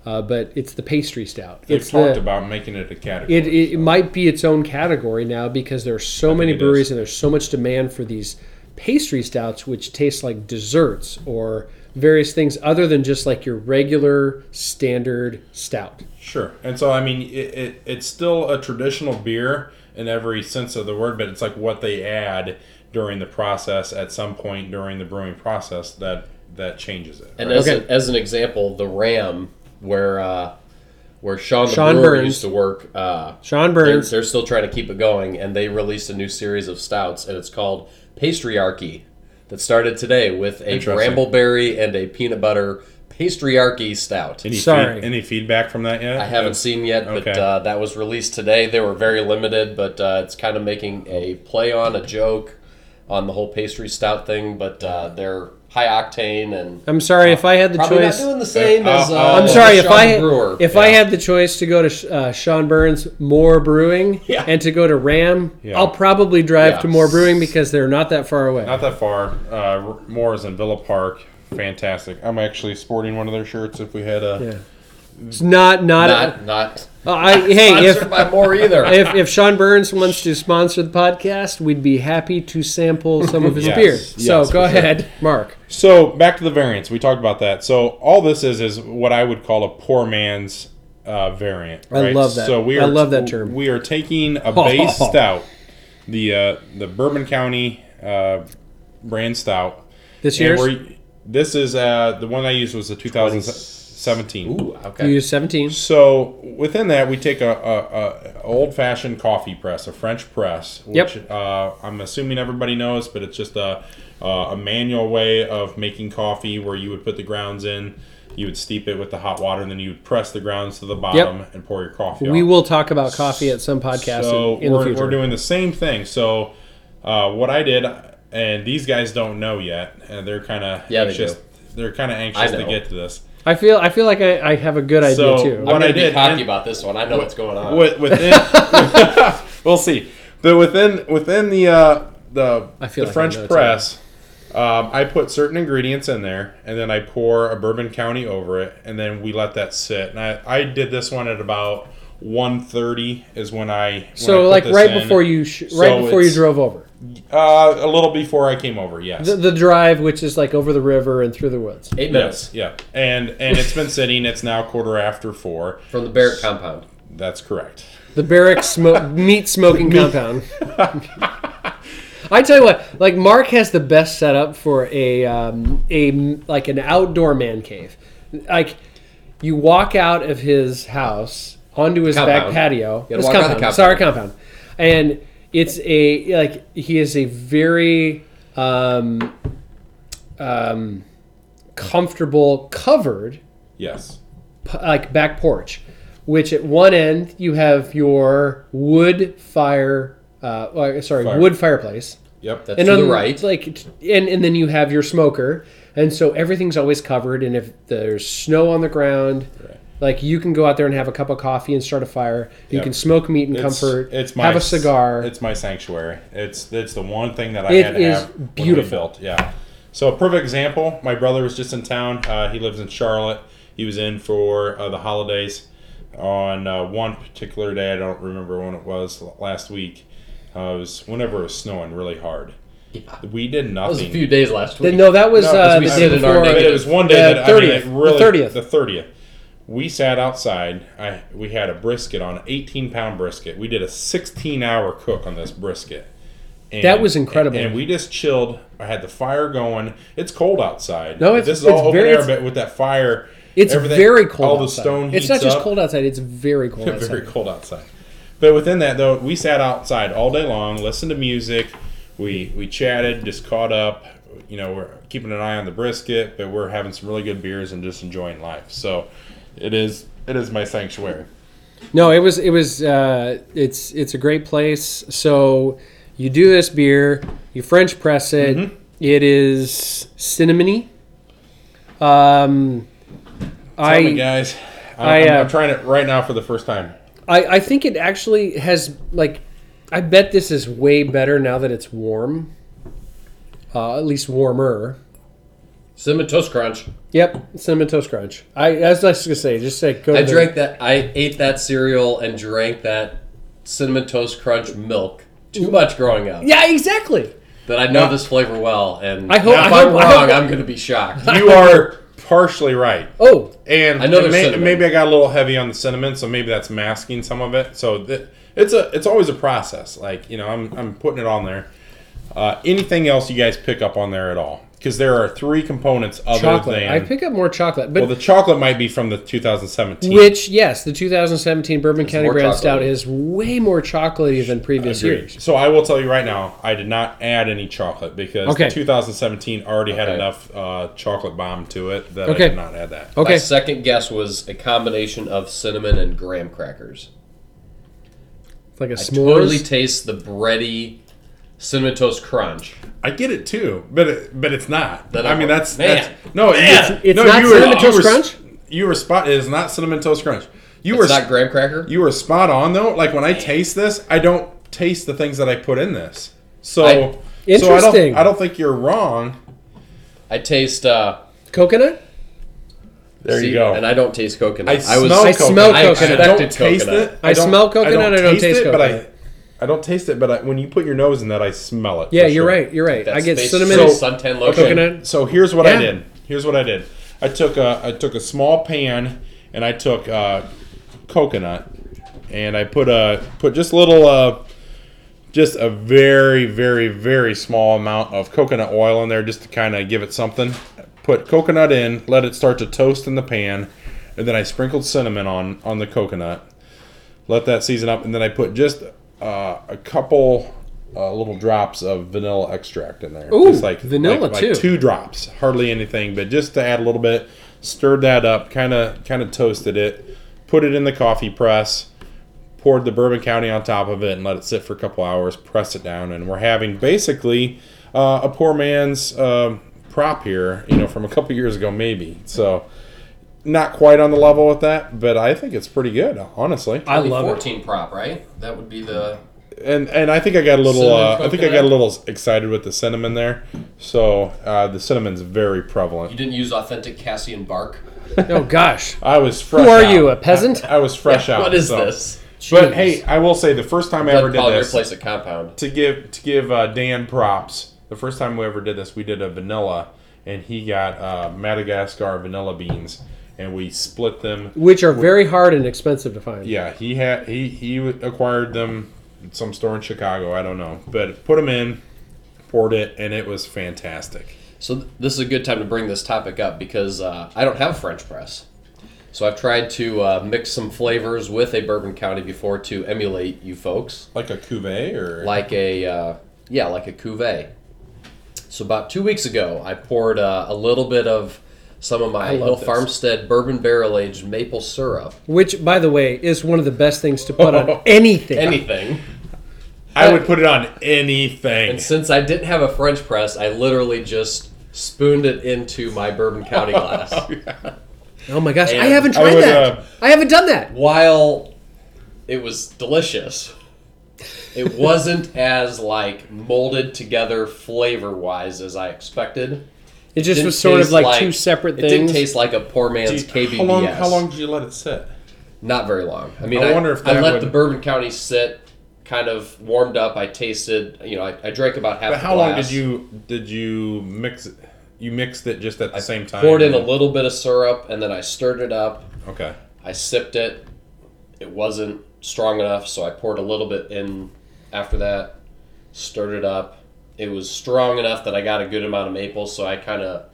But it's the pastry stout. They've talked about making it a category. It might be its own category now because there are so many breweries and there's so much demand for these pastry stouts, which taste like desserts or various things other than just like your regular standard stout. Sure. And so, I mean, it's still a traditional beer in every sense of the word, but it's like what they add during the process at some point during the brewing process that changes it. Right? And as an example, the Ram... where where Sean Burns used to work. Sean Burns. They're still trying to keep it going, and they released a new series of stouts, and it's called Pastryarchy, that started today with a brambleberry and a peanut butter Pastryarchy stout. Any feedback from that yet? I haven't seen yet, but that was released today. They were very limited, but it's kind of making a play on a joke on the whole pastry stout thing, but they're high octane and. I'm sorry if I had the choice. Not doing the same as. I'm sorry if I had the choice to go to Sean Burns Moore Brewing and to go to Ram, I'll probably drive to Moore Brewing because they're not that far away. Not that far. Moore is in Villa Park. Fantastic. I'm actually sporting one of their shirts if we had a... Yeah. It's not sponsored by Moore either. If Sean Burns wants to sponsor the podcast, we'd be happy to sample some of his beer. So go ahead, Mark. So back to the variants. We talked about that. So all this is what I would call a poor man's variant. Right? I love that. So I love that term. We are taking a base stout, the Bourbon County brand stout. This year's? This is the one I used was the 2017. Ooh, okay. You used 17. So within that, we take a old-fashioned coffee press, a French press, which I'm assuming everybody knows, but it's just a manual way of making coffee where you would put the grounds in, you would steep it with the hot water, and then you would press the grounds to the bottom and pour your coffee on. We will talk about coffee at some podcast in the future. So we're doing the same thing. So what I did... And these guys don't know yet, and they're kind of anxious. They're kind of anxious to get to this. I feel like I have a good idea too. What I did talking about this one, I know what's going on. We'll see. But within the French press, I put certain ingredients in there, and then I pour a Bourbon County over it, and then we let that sit. And I did this one at about 1:30 is when I before you drove over. A little before I came over, yes. The drive, which is like over the river and through the woods. 8 minutes. Yes, yeah. And it's been sitting. It's now 4:45. From the Barrick compound. That's correct. The Barrick meat-smoking compound. I tell you what, like Mark has the best setup for an outdoor man cave. Like you walk out of his house onto his back patio. His compound. It's our compound. And... It's he is a very comfortable covered back porch, which at one end you have your wood fireplace. Yep, that's to the right. And then you have your smoker, and so everything's always covered. And if there's snow on the ground. Right. Like, you can go out there and have a cup of coffee and start a fire. You can smoke meat in comfort. Have a cigar. It's my sanctuary. It's the one thing that I had to have. Beautiful. Yeah. So a perfect example, my brother was just in town. He lives in Charlotte. He was in for the holidays on one particular day. I don't remember when it was, last week. It was whenever it was snowing really hard. Yeah. We did nothing. That was a few days last week. It was one day that 30th. The 30th. We sat outside. We had a brisket on, an 18-pound brisket. We did a 16-hour cook on this brisket. That was incredible. And we just chilled. I had the fire going. It's cold outside. No, it's all open air, but with that fire, it's very cold. All the stone heats up. It's not just cold outside. It's very cold outside. Very cold outside. But within that, though, we sat outside all day long, listened to music. We chatted, just caught up. You know, we're keeping an eye on the brisket, but we're having some really good beers and just enjoying life. So. It is my sanctuary. No, it was. It's a great place. So you do this beer, you French press it. Mm-hmm. It is cinnamony. Tell me, guys, I'm trying it right now for the first time. I think it actually has I bet this is way better now that it's warm. At least warmer. Cinnamon Toast Crunch. Yep, Cinnamon Toast Crunch. As I was going to say, I ate that cereal and drank that Cinnamon Toast Crunch milk too much growing up. Yeah, exactly. But I know this flavor well, and if I'm wrong, I'm going to be shocked. You are partially right. Oh. And I know maybe I got a little heavy on the cinnamon, so maybe that's masking some of it. So it's always a process. I'm putting it on there. Anything else you guys pick up on there at all? Because there are three components other chocolate. Than... I pick up more chocolate. But well, the chocolate might be from the 2017. Which, yes, the 2017 Bourbon County Brand Stout is way more chocolatey than previous years. So I will tell you right now, I did not add any chocolate because the 2017 already had enough chocolate bomb to it that I did not add that. Okay. My second guess was a combination of cinnamon and graham crackers. It's like a s'mores? I totally taste the bready... Cinnamon Toast Crunch. I get it too, but it's not. That I mean, that's no, man. It's no, not Cinnamon Toast Crunch. You were spot. It is not Cinnamon Toast Crunch. It's not graham cracker. You were spot on though. Like when I taste this, I don't taste the things that I put in this. So I don't think you're wrong. I taste coconut. There you go. And I don't taste coconut. I smell coconut. I don't taste it. I smell coconut. I don't taste coconut. I don't taste it, but when you put your nose in that, I smell it. Yeah, you're right. That's I get cinnamon, suntan lotion. Coconut. So here's what I did. I took a small pan and I took coconut and I put just a little just a very very very small amount of coconut oil in there just to kind of give it something. Put coconut in, let it start to toast in the pan, and then I sprinkled cinnamon on the coconut. Let that season up, and then I put just a couple little drops of vanilla extract in there. Ooh, like, vanilla too. Like 2 drops, hardly anything, but just to add a little bit. Stirred that up, kind of toasted it, put it in the coffee press, poured the Bourbon County on top of it, and let it sit for a couple hours. Press it down, and we're having basically a poor man's prop here, from a couple years ago maybe. So. Not quite on the level with that, but I think it's pretty good, honestly. I love it. 14 prop, right? That would be the. And I think I got a little. I think I got a little excited with the cinnamon there. So the cinnamon's very prevalent. You didn't use authentic Cassian bark. Oh gosh! I was fresh. Who are out. You, a peasant? I was fresh out. What is this? Jeez. But hey, I will say the first time I ever did this. Place at compound. To give Dan props. The first time we ever did this, we did a vanilla, and he got Madagascar vanilla beans. And we split them, which are very hard and expensive to find. Yeah, he acquired them at some store in Chicago. I don't know, but put them in, poured it, and it was fantastic. So this is a good time to bring this topic up because I don't have a French press, so I've tried to mix some flavors with a Bourbon County before to emulate you folks, like a cuvée or like a cuvée. So about 2 weeks ago, I poured a little bit of. Some of my Hill Farmstead bourbon barrel aged maple syrup, which, by the way, is one of the best things to put on anything. Anything. I would put it on anything. And since I didn't have a French press, I literally just spooned it into my Bourbon County glass. Yeah. Oh my gosh! And I haven't tried that. I haven't done that. While it was delicious, it wasn't as molded together flavor wise as I expected. It just was sort of like two separate things. It didn't taste like a poor man's KBBS. How long did you let it sit? Not very long. I mean, I let the Bourbon County sit, kind of warmed up. I tasted, I drank about half. But how long did you mix it? You mixed it just at the same time. Poured in a little bit of syrup and then I stirred it up. Okay. I sipped it. It wasn't strong enough, so I poured a little bit in after that. Stirred it up. It was strong enough that I got a good amount of maple, so I kind of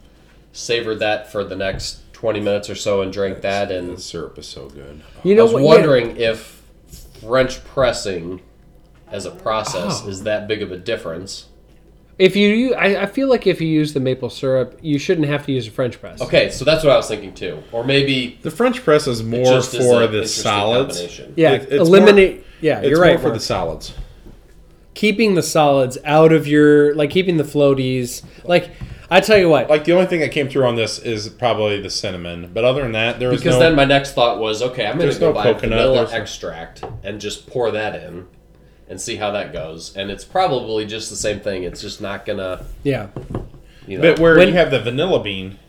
savored that for the next 20 minutes or so and drank that. And the syrup is so good. I was wondering if French pressing as a process is that big of a difference. I feel like if you use the maple syrup, you shouldn't have to use a French press. Okay, so that's what I was thinking too. Or maybe the French press is more for the solids. Yeah, you're right. It's more for the solids. Keeping the solids out of your... keeping the floaties. I tell you what. The only thing that came through on this is probably the cinnamon. But other than that, there was no... Because then my next thought was, okay, I'm going to go buy vanilla extract and just pour that in and see how that goes. And it's probably just the same thing. It's just not going to... Yeah. But when you have the vanilla bean,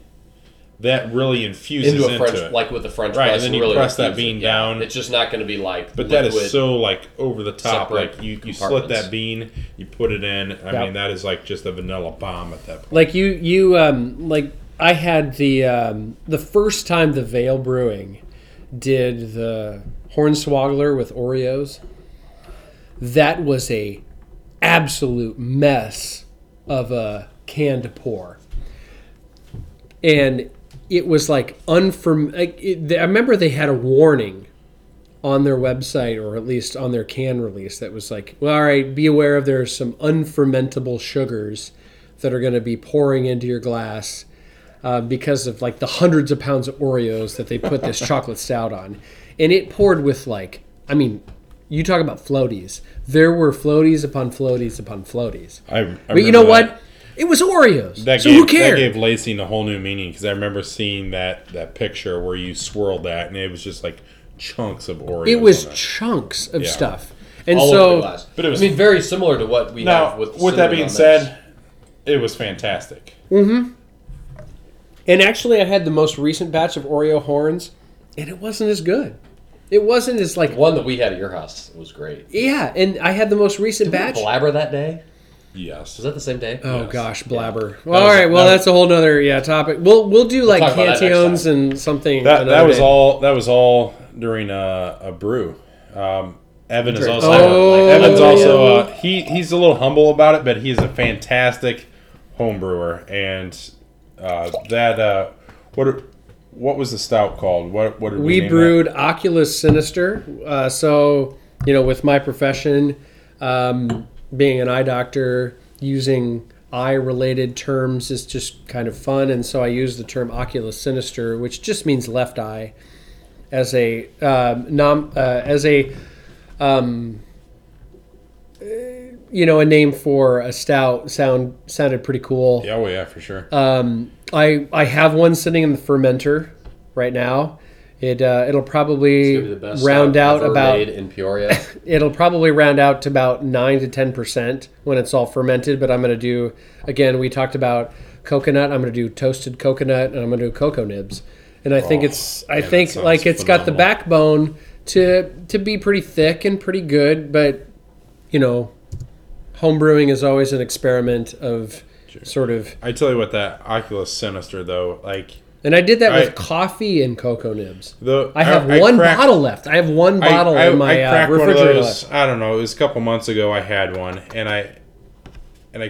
that really infuses into it. Like with the French press. Right, and then you really press that bean down. It's just not going to be But that is so over the top. You slit that bean, you put it in. I mean, that is just a vanilla bomb at that point. I had the first time the Vale Brewing did the Hornswoggler with Oreos. That was a absolute mess of a canned pour. And it was like I remember they had a warning on their website, or at least on their can release, that was like, well, all right, be aware of there's some unfermentable sugars that are going to be pouring into your glass because of like the hundreds of pounds of Oreos that they put this chocolate stout on. And it poured with you talk about floaties. There were floaties upon floaties upon floaties. But you know what? It was Oreos. Who cared? That gave lacing a whole new meaning, because I remember seeing that picture where you swirled that, and it was just like chunks of Oreos. It was chunks of stuff. And all so, over the glass. But it was very similar to what we have with. With that being said, it was fantastic. Mm-hmm. And actually, I had the most recent batch of Oreo horns, and it wasn't as good. It wasn't as like the one that we had at your house. It was great. Yeah, and I had the most recent batch. Did we blabber that day? Yes. Was that the same day? Oh yes. Gosh, blabber. Yeah. Well, all right. Well, that's a whole nother topic. We'll do like Canteons and something. That was all during a brew. Evan is also. He's a little humble about it, but he's a fantastic home brewer. And what was the stout called? What did we brewed that? Oculus Sinister. With my profession, being an eye doctor, using eye-related terms is just kind of fun. And so I used the term Oculus Sinister, which just means left eye, as a a name for a stout. Sounded pretty cool. Yeah, well, yeah, for sure. I have one sitting in the fermenter right now. It'll probably round out about in Peoria. It'll probably round out to about 9 to 10% when it's all fermented. But I'm going to do, again, we talked about coconut. I'm going to do toasted coconut, and I'm going to do cocoa nibs. And I think it's phenomenal. Got the backbone to be pretty thick and pretty good. But homebrewing is always an experiment of. Sort of. I tell you what, that Oculus Sinister though, and I did that with coffee and cocoa nibs. I have one bottle in my refrigerator. I don't know. It was a couple months ago. I had one, and I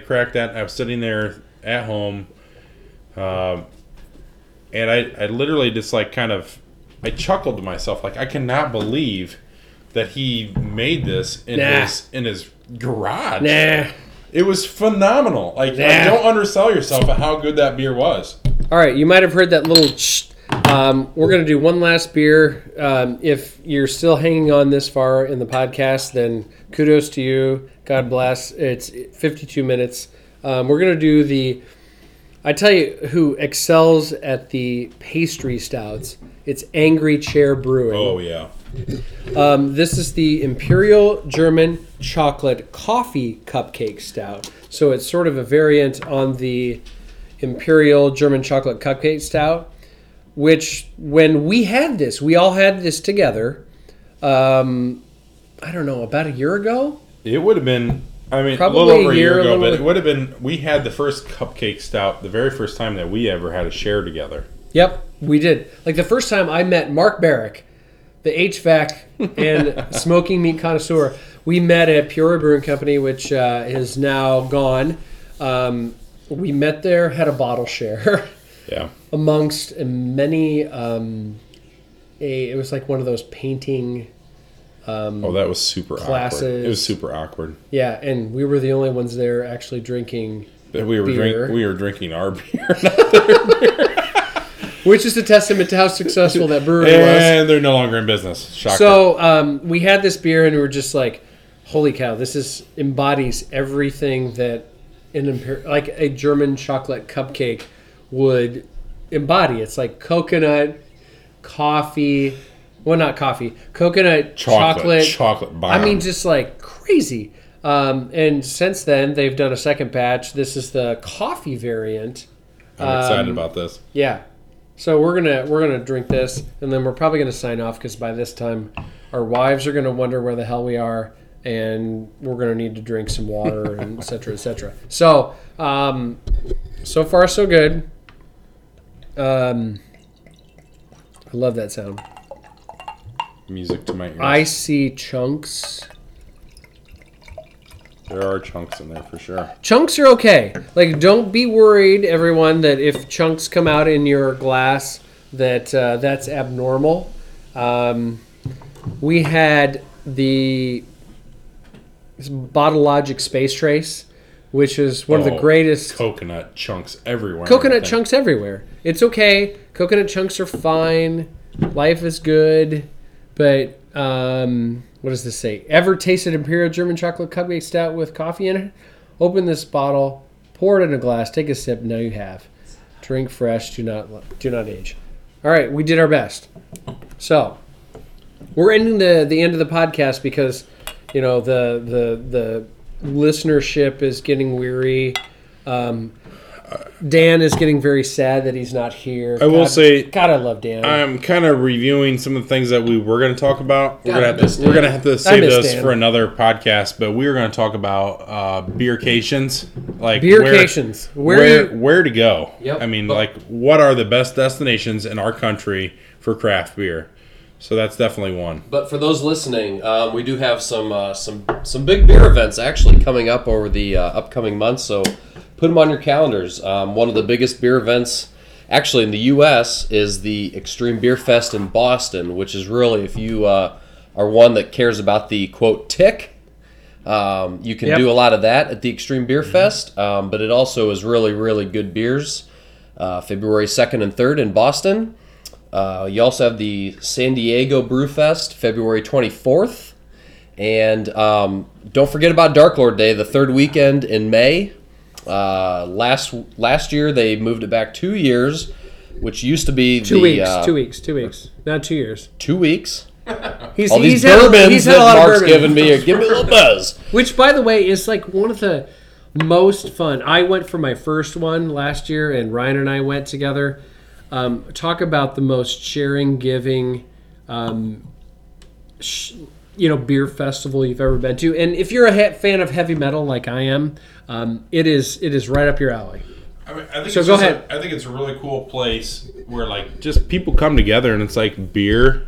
cracked that. And I was sitting there at home, and I literally just I chuckled to myself, like, I cannot believe that he made this in his garage. Nah. It was phenomenal. Don't undersell yourself at how good that beer was. All right, you might have heard that little shh. We're going to do one last beer. If you're still hanging on this far in the podcast, then kudos to you. God bless. It's 52 minutes. We're going to do I tell you who excels at the pastry stouts. It's Angry Chair Brewing. Oh, yeah. This is the Imperial German Chocolate Coffee Cupcake Stout. So it's sort of a variant on the Imperial German Chocolate Cupcake Stout, which when we all had this together, I don't know, about a year ago? It would have been... probably a little over a year ago, but it would have been, we had the first cupcake stout the very first time that we ever had a share together. Yep, we did. The first time I met Mark Barrick, the HVAC and smoking meat connoisseur, we met at Peoria Brewing Company, which is now gone. We met there, had a bottle share. Yeah. Amongst many, it was like one of those painting... that was super classes. Awkward. It was super awkward. Yeah, and we were the only ones there actually drinking beer. We were drinking our beer, not their beer. Which is a testament to how successful that brewery was. And they're no longer in business. Shocker. So we had this beer, and we were just like, holy cow, this embodies everything that a German chocolate cupcake would embody. It's like coconut, coffee... Well, not coffee. Coconut, chocolate bomb. Just like crazy. And since then, they've done a second batch. This is the coffee variant. I'm excited about this. Yeah. So we're gonna drink this, and then we're probably gonna sign off, because by this time, our wives are gonna wonder where the hell we are, and we're gonna need to drink some water, and et cetera, et cetera. So, so far so good. I love that sound. Music to my ears. I see chunks There are chunks in there for sure. Chunks are okay. Like, don't be worried, everyone, that if chunks come out in your glass, that that's abnormal. We had the Bottle Logic Space Trace, which is one of the greatest... Coconut chunks everywhere. Coconut chunks everywhere. It's okay. Coconut chunks are fine. Life is good. But... what does this say? Ever tasted Imperial German chocolate cupcake stout with coffee in it? Open this bottle, pour it in a glass, take a sip. Now you have. Drink fresh. Do not age. All right, we did our best. So we're ending the end of the podcast because you know the listenership is getting weary. Dan is getting very sad that he's not here. I will say... God, I love Dan. I'm kind of reviewing some of the things that we were going to talk about. We're going to have to save those for another podcast, but we were going to talk about beercations. Like beercations. Where to go. Yep. I mean, like, what are the best destinations in our country for craft beer? So that's definitely one. But for those listening, we do have some big beer events actually coming up over the upcoming months, so... Put them on your calendars. One of the biggest beer events, actually in the U.S., is the Extreme Beer Fest in Boston, which is really, if you are one that cares about the, quote, tick, you can do a lot of that at the Extreme Beer Fest. But it also is really, really good beers, February 2nd and 3rd in Boston. You also have the San Diego Brew Fest, February 24th. And don't forget about Dark Lord Day, the third weekend in May. Last year they moved it back 2 years, which used to be 2 weeks. 2 weeks. 2 weeks. Not 2 years. 2 weeks. He's had a lot of bourbons that Mark's given me. Give me a little buzz. Which, by the way, is like one of the most fun. I went for my first one last year, and Ryan and I went together. Talk about the most sharing, giving, beer festival you've ever been to. And if you're a fan of heavy metal like I am. It is right up your alley. I mean, I think I think it's a really cool place where like just people come together and it's like beer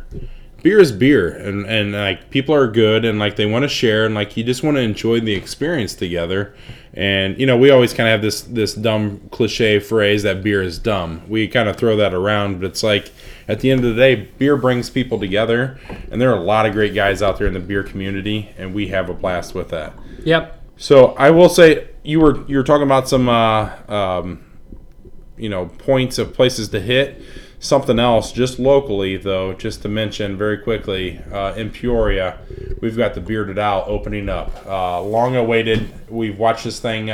is beer and like people are good and like they want to share and like you just want to enjoy the experience together. And you know, we always kind of have this dumb cliche phrase that beer is dumb. We kind of throw that around, but it's like at the end of the day, beer brings people together, and there are a lot of great guys out there in the beer community, and we have a blast with that. Yep. So I will say you were talking about some points of places to hit. Something else just locally though, just to mention very quickly, in Peoria we've got the Bearded Owl opening up. Long awaited. We've watched this thing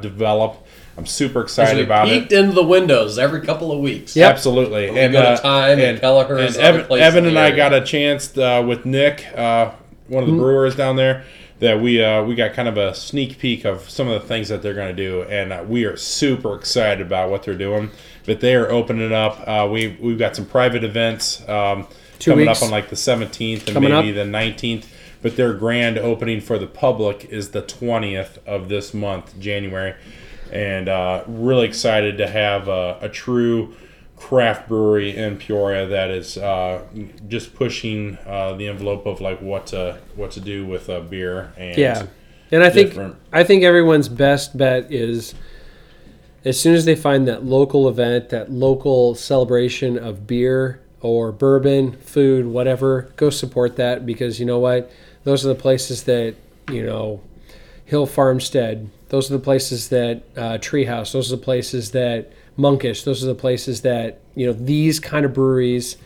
develop. I'm super excited about it. Peeked into the windows every couple of weeks. Yep. Absolutely. But we go to Time and Kelleher's and Evan and I got a chance with Nick, one of the brewers down there. That we got kind of a sneak peek of some of the things that they're going to do, and we are super excited about what they're doing. But they are opening up. We've got some private events coming up on like the 17th and maybe the 19th. But their grand opening for the public is the 20th of this month, January, and really excited to have a true craft brewery in Peoria that is just pushing the envelope of like what to do with beer and I think everyone's best bet is as soon as they find that local event, that local celebration of beer or bourbon, food, whatever, go support that because you know what, those are the places that Hill Farmstead, those are the places that Treehouse, those are the places that Monkish, those are the places that these kind of breweries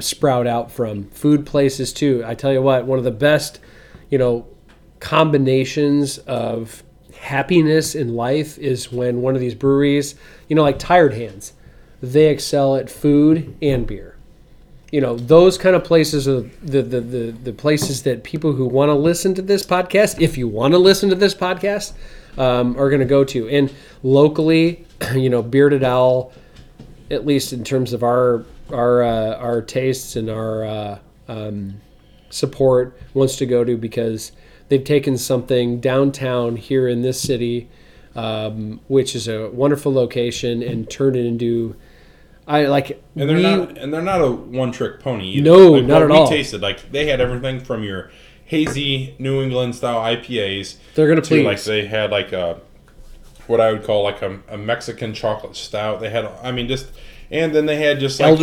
sprout out from. Food places too. I tell you what, one of the best combinations of happiness in life is when one of these breweries, like Tired Hands, they excel at food and beer. Those kind of places are the places that people who want to listen to this podcast, if you want to listen to this podcast, are going to go to. And locally, Bearded Owl, at least in terms of our tastes and our support, wants to go to because they've taken something downtown here in this city, which is a wonderful location, and turned it into they're not a one trick pony either. No, not at all. We tasted like they had everything from your hazy New England style IPAs. They're gonna please. Like they had like a what I would call like a Mexican chocolate stout. They had, I mean, just and then they had just like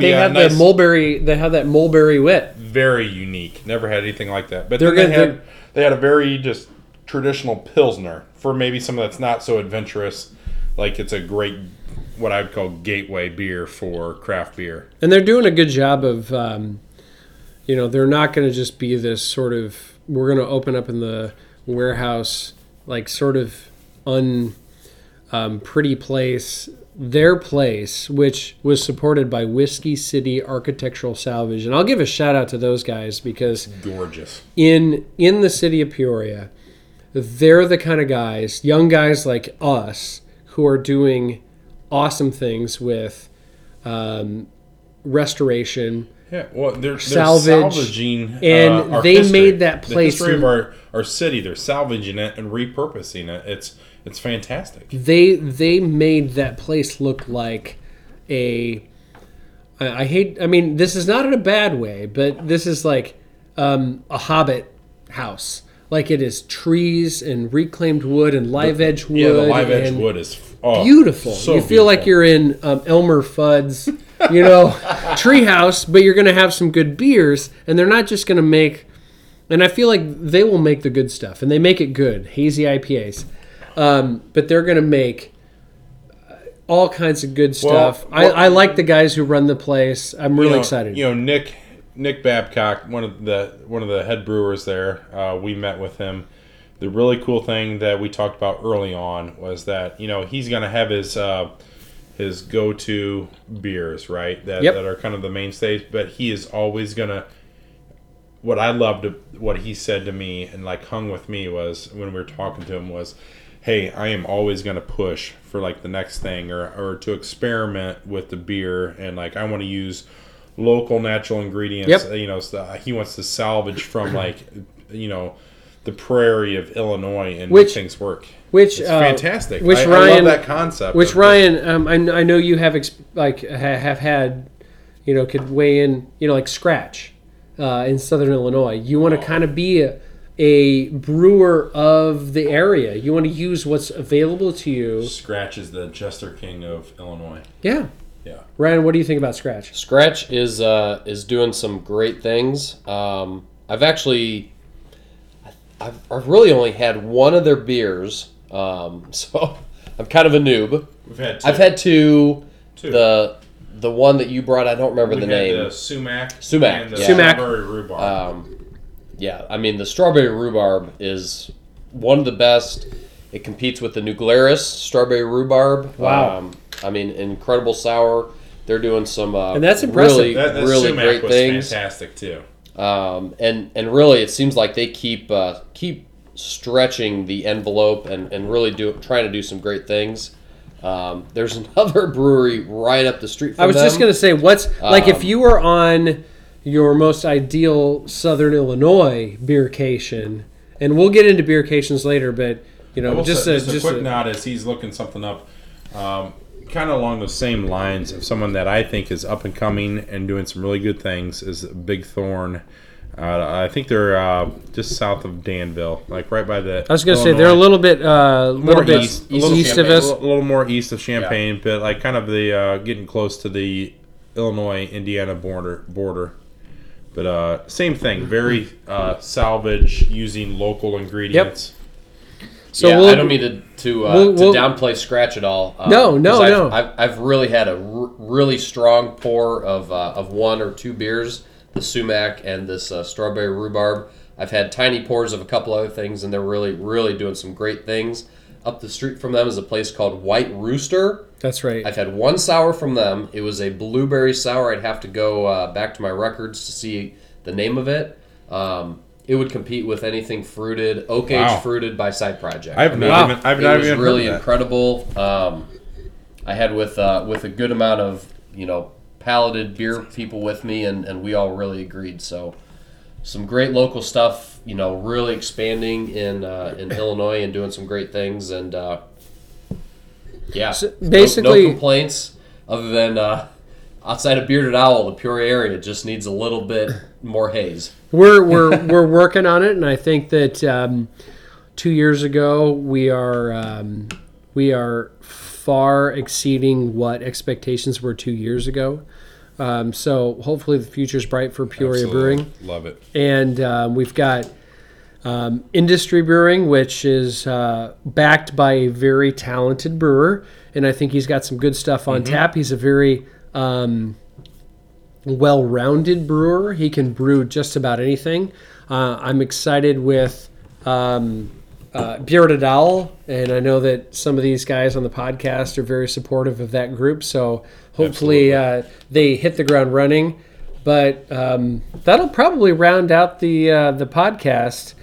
they had nice, the mulberry. They had that mulberry wit. Very unique. Never had anything like that. But then they had a very just traditional Pilsner for maybe something that's not so adventurous. Like it's a great, what I would call gateway beer for craft beer. And they're doing a good job of, you know, they're not going to just be this sort of, we're going to open up in the warehouse, like sort of pretty place. Their place, which was supported by Whiskey City Architectural Salvage. And I'll give a shout out to those guys because gorgeous. In the city of Peoria, they're the kind of guys, young guys like us, who are doing awesome things with restoration. Yeah, well, they're salvaging, and they history. Made that place. The history of our city, they're salvaging it and repurposing it. It's fantastic. They made that place look like a. I hate. I mean, this is not in a bad way, but this is like a Hobbit house. Like it is trees and reclaimed wood and live edge wood. Yeah, the live edge wood is beautiful. So you feel beautiful. Like you're in Elmer Fudd's, you know, treehouse, but you're going to have some good beers, and they're not just going to make. And I feel like they will make the good stuff, and they make it good, hazy IPAs, but they're going to make all kinds of good stuff. Well, I like the guys who run the place. I'm really excited. You know, Nick Babcock, one of the head brewers there, we met with him. The really cool thing that we talked about early on was that, you know, he's going to have his go-to beers, right, that are kind of the mainstays, but he is always going to – what I loved, what he said to me and, like, hung with me was when we were talking to him was, hey, I am always going to push for, like, the next thing or to experiment with the beer and, like, I want to use – local natural ingredients, you know, he wants to salvage from, like, you know, the prairie of Illinois and make things work. Which it's fantastic. Which Ryan, I love that concept. Which Ryan, I know you have have had, you know, could weigh in, you know, like Scratch in Southern Illinois. You want to kind of be a brewer of the area. You want to use what's available to you. Scratch is the Jester King of Illinois. Yeah. Yeah, Ryan, what do you think about Scratch? Scratch is doing some great things. I've really only had one of their beers, so I'm kind of a noob. I've had two. The one that you brought, I don't remember the name. The sumac, and the strawberry rhubarb. Yeah, I mean the strawberry rhubarb is one of the best. It competes with the Nuglaris strawberry rhubarb. Wow. I mean, incredible sour. They're doing some and that's impressive. Really, that really great things. Fantastic too. And really, it seems like they keep stretching the envelope and really trying to do some great things. There's another brewery right up the street from them. Just gonna say, what's like if you were on your most ideal Southern Illinois beercation, and we'll get into beercations later, but you know, just a quick nod as he's looking something up. Kind of along those same lines of someone that I think is up and coming and doing some really good things is Big Thorn. I think they're just south of Danville, like right by the. I was going to say they're a little bit east of us, a little more east of Champaign, but like kind of the getting close to the Illinois-Indiana border. But same thing, very salvage using local ingredients. Yep. So yeah, I don't mean to downplay Scratch at all. No. I've really had a really strong pour of one or two beers, the sumac and this strawberry rhubarb. I've had tiny pours of a couple other things, and they're really, really doing some great things. Up the street from them is a place called White Rooster. That's right. I've had one sour from them. It was a blueberry sour. I'd have to go back to my records to see the name of it. It would compete with anything fruited, oak age fruited by Side Project. I've not even heard really of that. Incredible. I had with a good amount of, you know, palated beer people with me, and we all really agreed. So some great local stuff, you know, really expanding in Illinois and doing some great things, and basically no complaints other than outside of Bearded Owl, the Peoria area just needs a little bit more haze. We're working on it, and I think that 2 years ago we are far exceeding what expectations were 2 years ago. So hopefully the future's bright for Peoria Brewing. Love it. And we've got Industry Brewing, which is backed by a very talented brewer, and I think he's got some good stuff on tap. He's a very well-rounded brewer. He can brew just about anything. I'm excited with Bearded Owl, and I know that some of these guys on the podcast are very supportive of that group, so hopefully they hit the ground running. But that'll probably round out the podcast.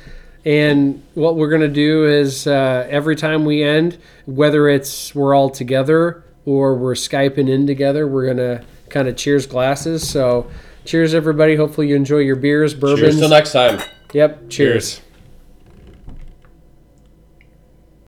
And what we're going to do is every time we end, whether it's we're all together or we're Skyping in together, we're going to kind of cheers glasses. So cheers, everybody. Hopefully you enjoy your beers, bourbons. Cheers till next time. Yep, cheers.